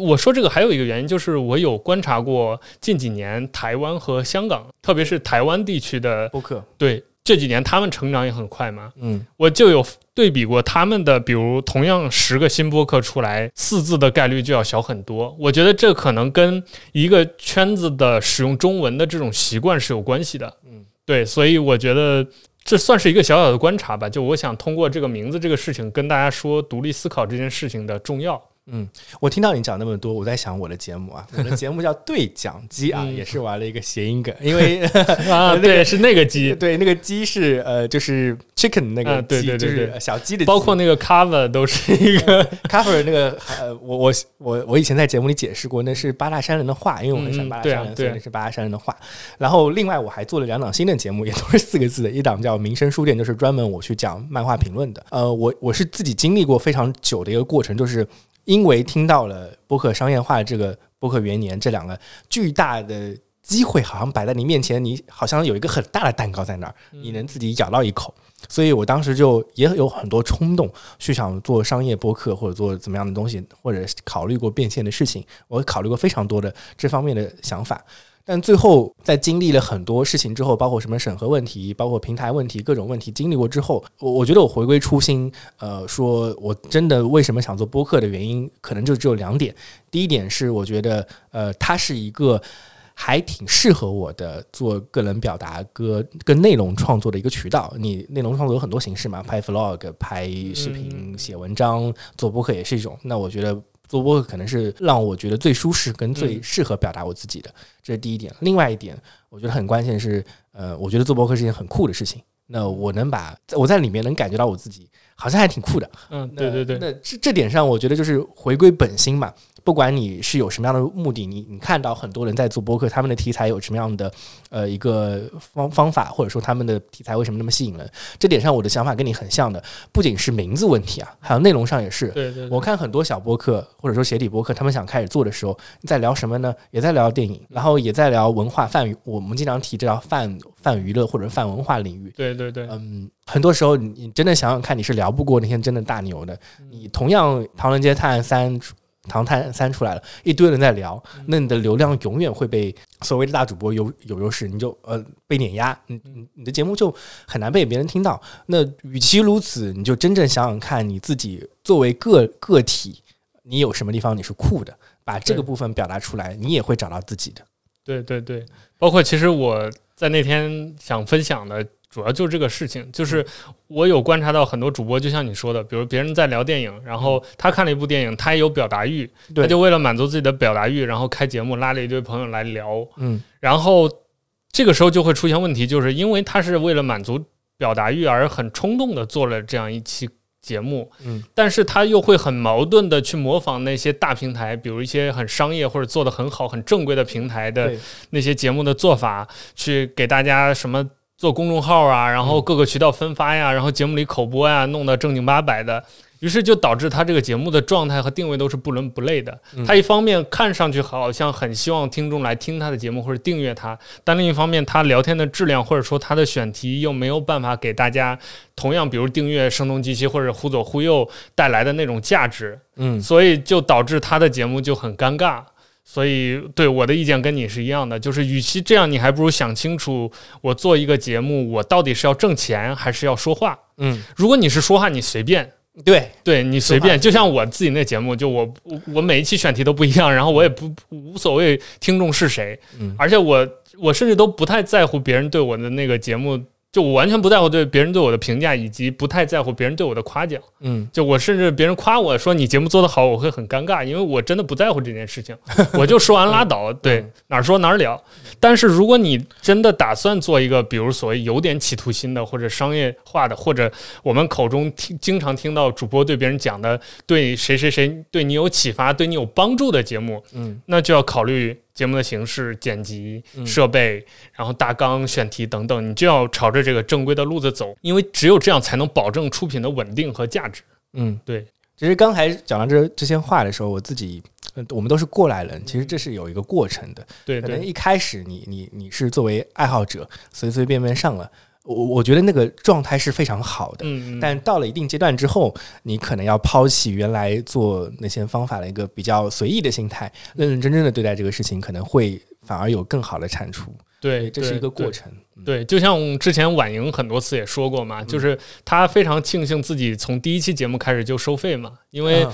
我说这个还有一个原因，就是我有观察过近几年台湾和香港，特别是台湾地区的播客，对，这几年他们成长也很快嘛，我就有对比过他们的，比如同样10个新播客出来，4字的概率就要小很多。我觉得这可能跟一个圈子的使用中文的这种习惯是有关系的，对，所以我觉得这算是一个小小的观察吧，就我想通过这个名字这个事情跟大家说独立思考这件事情的重要。我听到你讲那么多，我在想我的节目啊，我的节目叫对讲机啊，也是玩了一个谐音梗，因为啊，对，是那个鸡，对，那个鸡是就是 chicken 那个鸡，对对对对，就是小鸡的鸡，包括那个 cover 都是一个 cover 那个我以前在节目里解释过，那是八大山人的话，因为我很喜欢八大山人，所以那是八大山人的话。然后另外我还做了2档新的节目，也都是4个字的，一档叫民生书店，就是专门我去讲漫画评论的。我是自己经历过非常久的一个过程，就是因为听到了播客商业化这个播客元年，这2个巨大的机会好像摆在你面前，你好像有一个很大的蛋糕在那儿，你能自己咬到一口，所以我当时就也有很多冲动去想做商业播客，或者做怎么样的东西，或者考虑过变现的事情，我考虑过非常多的这方面的想法。但最后在经历了很多事情之后，包括什么审核问题，包括平台问题，各种问题经历过之后，我觉得我回归初心，说我真的为什么想做播客的原因可能就只有2点。第一点是我觉得它是一个还挺适合我的做个人表达跟内容创作的一个渠道。你内容创作有很多形式嘛，拍 vlog， 拍视频，写文章，做播客也是一种。那我觉得做播客可能是让我觉得最舒适跟最适合表达我自己的，这是第一点。另外一点我觉得很关键是我觉得做播客是一件很酷的事情，那我能把我在里面能感觉到我自己好像还挺酷的，对对对，那这点上我觉得就是回归本心嘛。不管你是有什么样的目的，你看到很多人在做播客，他们的题材有什么样的一个方法，或者说他们的题材为什么那么吸引人，这点上我的想法跟你很像的，不仅是名字问题啊，还有内容上也是。对对对，我看很多小播客或者说斜体播客，他们想开始做的时候在聊什么呢？也在聊电影，然后也在聊文化泛娱，我们经常提这叫泛娱乐或者泛文化领域。对对对，很多时候你真的想想看，你是聊不过那些真的大牛的。你同样唐人街探案3唐探3出来了，一堆人在聊，那你的流量永远会被所谓的大主播有优势，你就被碾压，你的节目就很难被别人听到。那与其如此，你就真正想想看你自己作为个体，你有什么地方你是酷的，把这个部分表达出来，你也会找到自己的。对对对，包括其实我在那天想分享的主要就是这个事情，就是我有观察到很多主播，就像你说的，比如别人在聊电影，然后他看了一部电影，他也有表达欲，他就为了满足自己的表达欲，然后开节目拉了一堆朋友来聊，然后这个时候就会出现问题，就是因为他是为了满足表达欲而很冲动的做了这样一期节目，但是他又会很矛盾的去模仿那些大平台，比如一些很商业或者做得很好很正规的平台的那些节目的做法，去给大家什么做公众号啊，然后各个渠道分发呀，然后节目里口播呀，弄得正经八百的，于是就导致他这个节目的状态和定位都是不伦不类的。他一方面看上去好像很希望听众来听他的节目或者订阅他，但另一方面他聊天的质量或者说他的选题又没有办法给大家同样比如订阅声东击西或者忽左忽右带来的那种价值，所以就导致他的节目就很尴尬。所以对，我的意见跟你是一样的，就是与其这样，你还不如想清楚，我做一个节目我到底是要挣钱还是要说话。如果你是说话你随便，对对，你随便，就像我自己那节目，就我每一期选题都不一样，然后我也不无所谓听众是谁，而且我甚至都不太在乎别人对我的那个节目，就我完全不在乎对别人对我的评价，以及不太在乎别人对我的夸奖。就我甚至别人夸我说你节目做得好，我会很尴尬，因为我真的不在乎这件事情，我就说完拉倒，对，哪儿说哪儿聊。但是如果你真的打算做一个，比如所谓有点企图心的，或者商业化的，或者我们口中经常听到主播对别人讲的，对谁谁谁对你有启发、对你有帮助的节目，那就要考虑节目的形式、剪辑、设备，然后大纲、选题等等，你就要朝着这个正规的路子走，因为只有这样才能保证出品的稳定和价值。嗯，对。其实刚才讲到这些话的时候，我自己，我们都是过来人，其实这是有一个过程的。对，可能一开始你是作为爱好者随随便便上了，我觉得那个状态是非常好的，但到了一定阶段之后，你可能要抛弃原来做那些方法的一个比较随意的心态，认认真真的对待这个事情，可能会反而有更好的产出。对，这是一个过程。 对，就像之前婉莹很多次也说过嘛，就是她非常庆幸自己从第一期节目开始就收费嘛，因为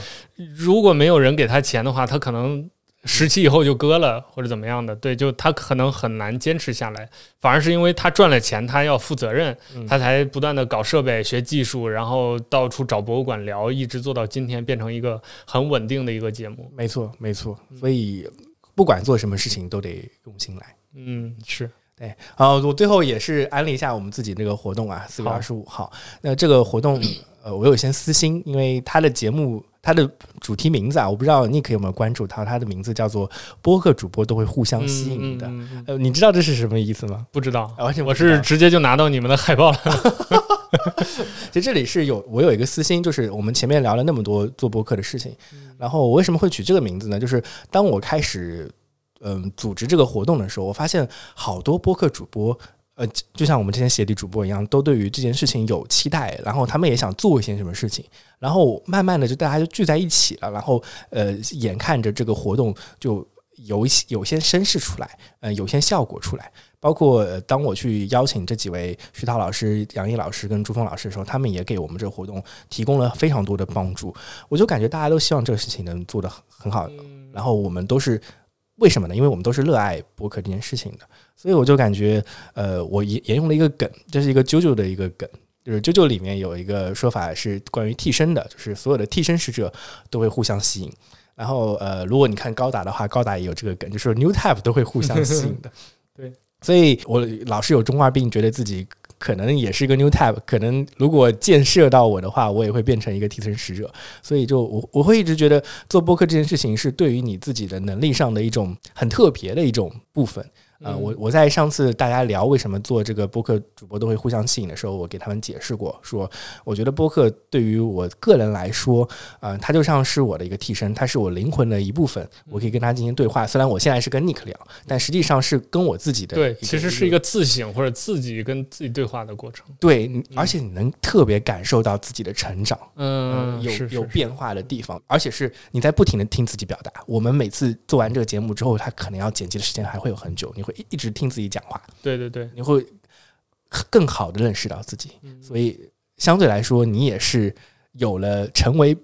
如果没有人给她钱的话，她可能10期以后就割了或者怎么样的。对，就他可能很难坚持下来，反而是因为他赚了钱，他要负责任，他才不断的搞设备、学技术，然后到处找博物馆聊，一直做到今天变成一个很稳定的一个节目。没错没错，所以不管做什么事情都得用心来。嗯，是。对，我最后也是安利一下我们自己那个活动啊，4月25号。那这个活动我有些私心，因为他的节目他的主题名字啊，我不知道 Nick 有没有关注他，他的名字叫做播客主播都会互相吸引的。你知道这是什么意思吗？不知道，我是直接就拿到你们的海报了。其实这里是我有一个私心，就是我们前面聊了那么多做播客的事情，然后我为什么会取这个名字呢？就是当我开始组织这个活动的时候，我发现好多播客主播就像我们这些鞋底主播一样，都对于这件事情有期待，然后他们也想做一些什么事情，然后慢慢的就大家就聚在一起了，然后眼看着这个活动就有些声势出来，有些效果出来。包括当我去邀请这几位徐涛老师、杨毅老师跟朱峰老师的时候，他们也给我们这个活动提供了非常多的帮助。我就感觉大家都希望这个事情能做得很好，然后我们都是为什么呢？因为我们都是热爱播客这件事情的，所以我就感觉，我沿用了一个梗，这是一个JOJO的一个梗，就是JOJO里面有一个说法是关于替身的，就是所有的替身使者都会互相吸引。然后，如果你看高达的话，高达也有这个梗，就是 New Type 都会互相吸引的。对，所以我老是有中二病，觉得自己可能也是一个 New Type， 可能如果建设到我的话，我也会变成一个替身使者。所以就我会一直觉得做播客这件事情是对于你自己的能力上的一种很特别的一种部分。我在上次大家聊为什么做这个播客主播都会互相吸引的时候，我给他们解释过，说我觉得播客对于我个人来说，它就像是我的一个替身，它是我灵魂的一部分，我可以跟他进行对话。虽然我现在是跟 Nick 聊，但实际上是跟我自己的。对，其实是一个自省或者自己跟自己对话的过程。对，而且你能特别感受到自己的成长，有变化的地方，而且是你在不停的听自己表达。我们每次做完这个节目之后，他可能要剪辑的时间还会有很久，你会一直听自己讲话。对对对，你会更好的认识到自己，所以相对来说你也是有了成为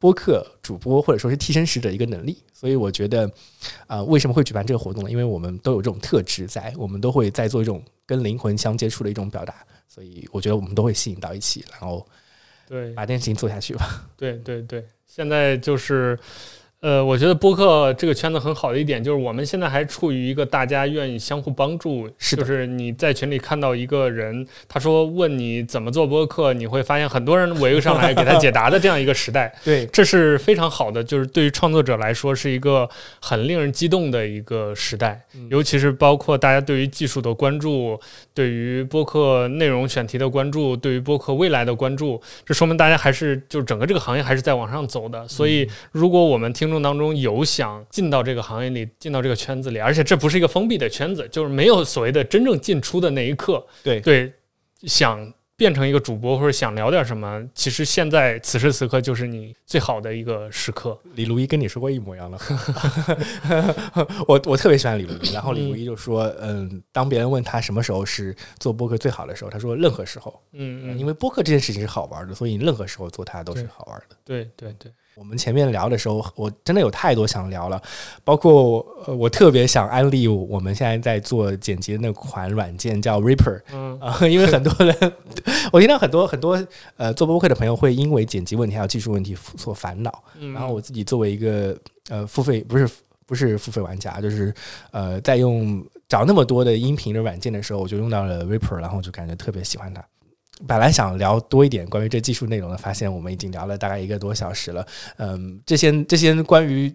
播客主播或者说是替身使者一个能力。所以我觉得为什么会举办这个活动呢？因为我们都有这种特质在，我们都会在做一种跟灵魂相接触的一种表达，所以我觉得我们都会吸引到一起，然后把这件事情做下去吧。对对对，现在就是我觉得播客这个圈子很好的一点就是我们现在还处于一个大家愿意相互帮助，就是你在群里看到一个人他说问你怎么做播客，你会发现很多人围上来给他解答的这样一个时代。对，这是非常好的，就是对于创作者来说是一个很令人激动的一个时代，尤其是包括大家对于技术的关注，对于播客内容选题的关注，对于播客未来的关注，这说明大家还是就整个这个行业还是在往上走的。所以如果我们听众当中有想进到这个行业里，进到这个圈子里，而且这不是一个封闭的圈子，就是没有所谓的真正进出的那一刻。对对，想变成一个主播或者想聊点什么，其实现在此时此刻就是你最好的一个时刻。李如一跟你说过一模一样的我特别喜欢李如一，然后李如一就说当别人问他什么时候是做播客最好的时候，他说任何时候。因为播客这件事情是好玩的，所以任何时候做它都是好玩的。对对 对， 对，我们前面聊的时候我真的有太多想聊了，包括我特别想安利我们现在在做剪辑的那款软件叫 Reaper，因为很多人我听到很多做播客的朋友会因为剪辑问题还有技术问题所烦恼，然后我自己作为一个不是付费玩家，就是在找那么多的音频的软件的时候，我就用到了 Reaper， 然后就感觉特别喜欢它。本来想聊多一点关于这技术内容的，发现我们已经聊了大概1个多小时了。这些关于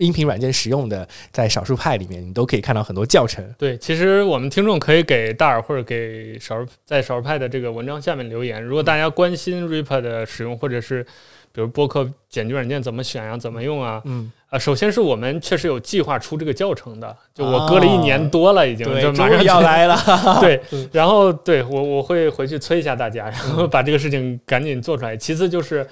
音频软件使用的，在少数派里面你都可以看到很多教程。对，其实我们听众可以给大耳或者给在少数派的这个文章下面留言，如果大家关心 Reaper 的使用，或者是比如播客剪辑软件怎么选呀、怎么用啊？首先是我们确实有计划出这个教程的，就我搁了1年多了，已经、哦、就马上要来了。对，然后对我会回去催一下大家，然后把这个事情赶紧做出来。其次就是，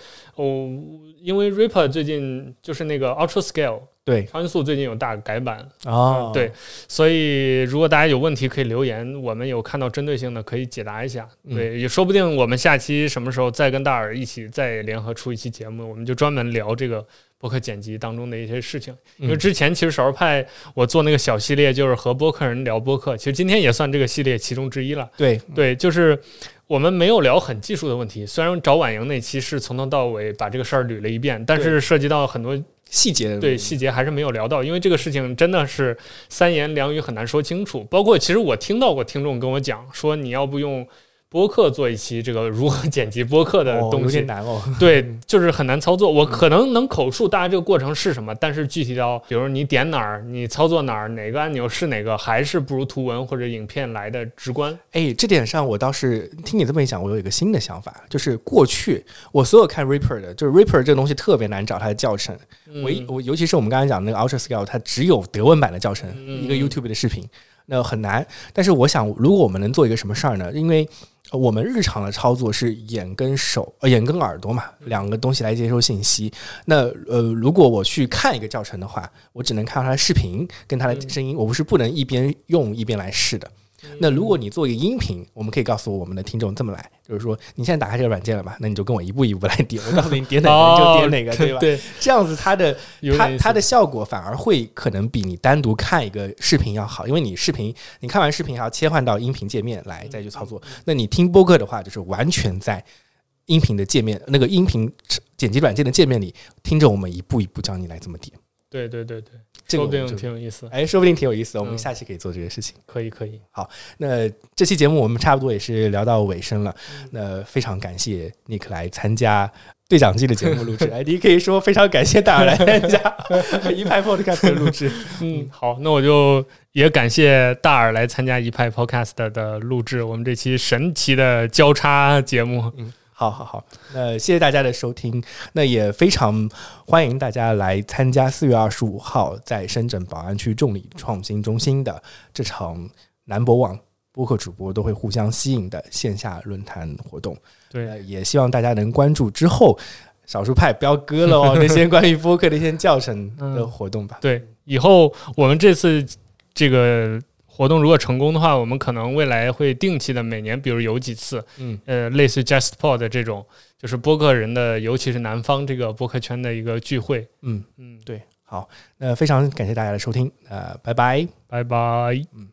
因为 Reaper 最近就是那个 Ultra Scale。对，超音速最近有大改版哦、对，所以如果大家有问题可以留言，我们有看到针对性的可以解答一下。对，也说不定我们下期什么时候再跟大耳一起再联合出一期节目，我们就专门聊这个播客剪辑当中的一些事情。因为之前其实少数派我做那个小系列就是和播客人聊播客，其实今天也算这个系列其中之一了。对对，就是我们没有聊很技术的问题，虽然找婉莹那期是从头到尾把这个事儿捋了一遍，但是涉及到很多细节的，对细节还是没有聊到，因为这个事情真的是三言两语很难说清楚。包括其实我听到过听众跟我讲说，你要不用播客做一期这个如何剪辑播客的东西，有点难哦。对，就是很难操作。我可能能口述大家这个过程是什么，但是具体到比如你点哪儿，你操作哪儿，哪个按钮是哪个，还是不如图文或者影片来的直观。哎，这点上我倒是听你这么一讲，我有一个新的想法，就是过去我所有看 Reaper 的，就是 Reaper 这个东西特别难找它的教程。我尤其是我们刚才讲的那个 Ultra Scale， 它只有德文版的教程，一个 YouTube 的视频，那很难。但是我想，如果我们能做一个什么事儿呢？因为我们日常的操作是眼跟手、眼跟耳朵嘛，两个东西来接收信息。那如果我去看一个教程的话，我只能看它的视频跟它的声音，我不是不能一边用一边来试的。那如果你做一个音频，我们可以告诉我们的听众这么来，就是说你现在打开这个软件了吧，那你就跟我一步一步来点，我告诉你点哪个就点哪个，对吧？对，这样子它的效果反而会可能比你单独看一个视频要好，因为你看完视频还要切换到音频界面来再去操作。那你听播客的话，就是完全在音频的界面，那个音频剪辑软件的界面里，听着我们一步一步教你来这么点。对对对对，这个说不定挺有意思。哎，说不定挺有意思，我们下期可以做这个事情。可以可以。好，那这期节目我们差不多也是聊到尾声了。那非常感谢 Nick 来参加对讲机的节目录制。哎，你可以说非常感谢大耳来参加一派 Podcast 的录制。好，那我就也感谢大耳来参加一派 Podcast 的录制，我们这期神奇的交叉节目。好，那谢谢大家的收听，那也非常欢迎大家来参加4月25号在深圳宝安区众里创新中心的这场南博网播客主播都会互相吸引的线下论坛活动。对，也希望大家能关注之后少数派标哥了哦，那些关于播客的一些教程的活动吧。对，以后我们这次这个活动如果成功的话，我们可能未来会定期的每年比如有几次类似 JustPod 的这种就是播客人的，尤其是南方这个播客圈的一个聚会。对，好，那非常感谢大家的收听，拜拜。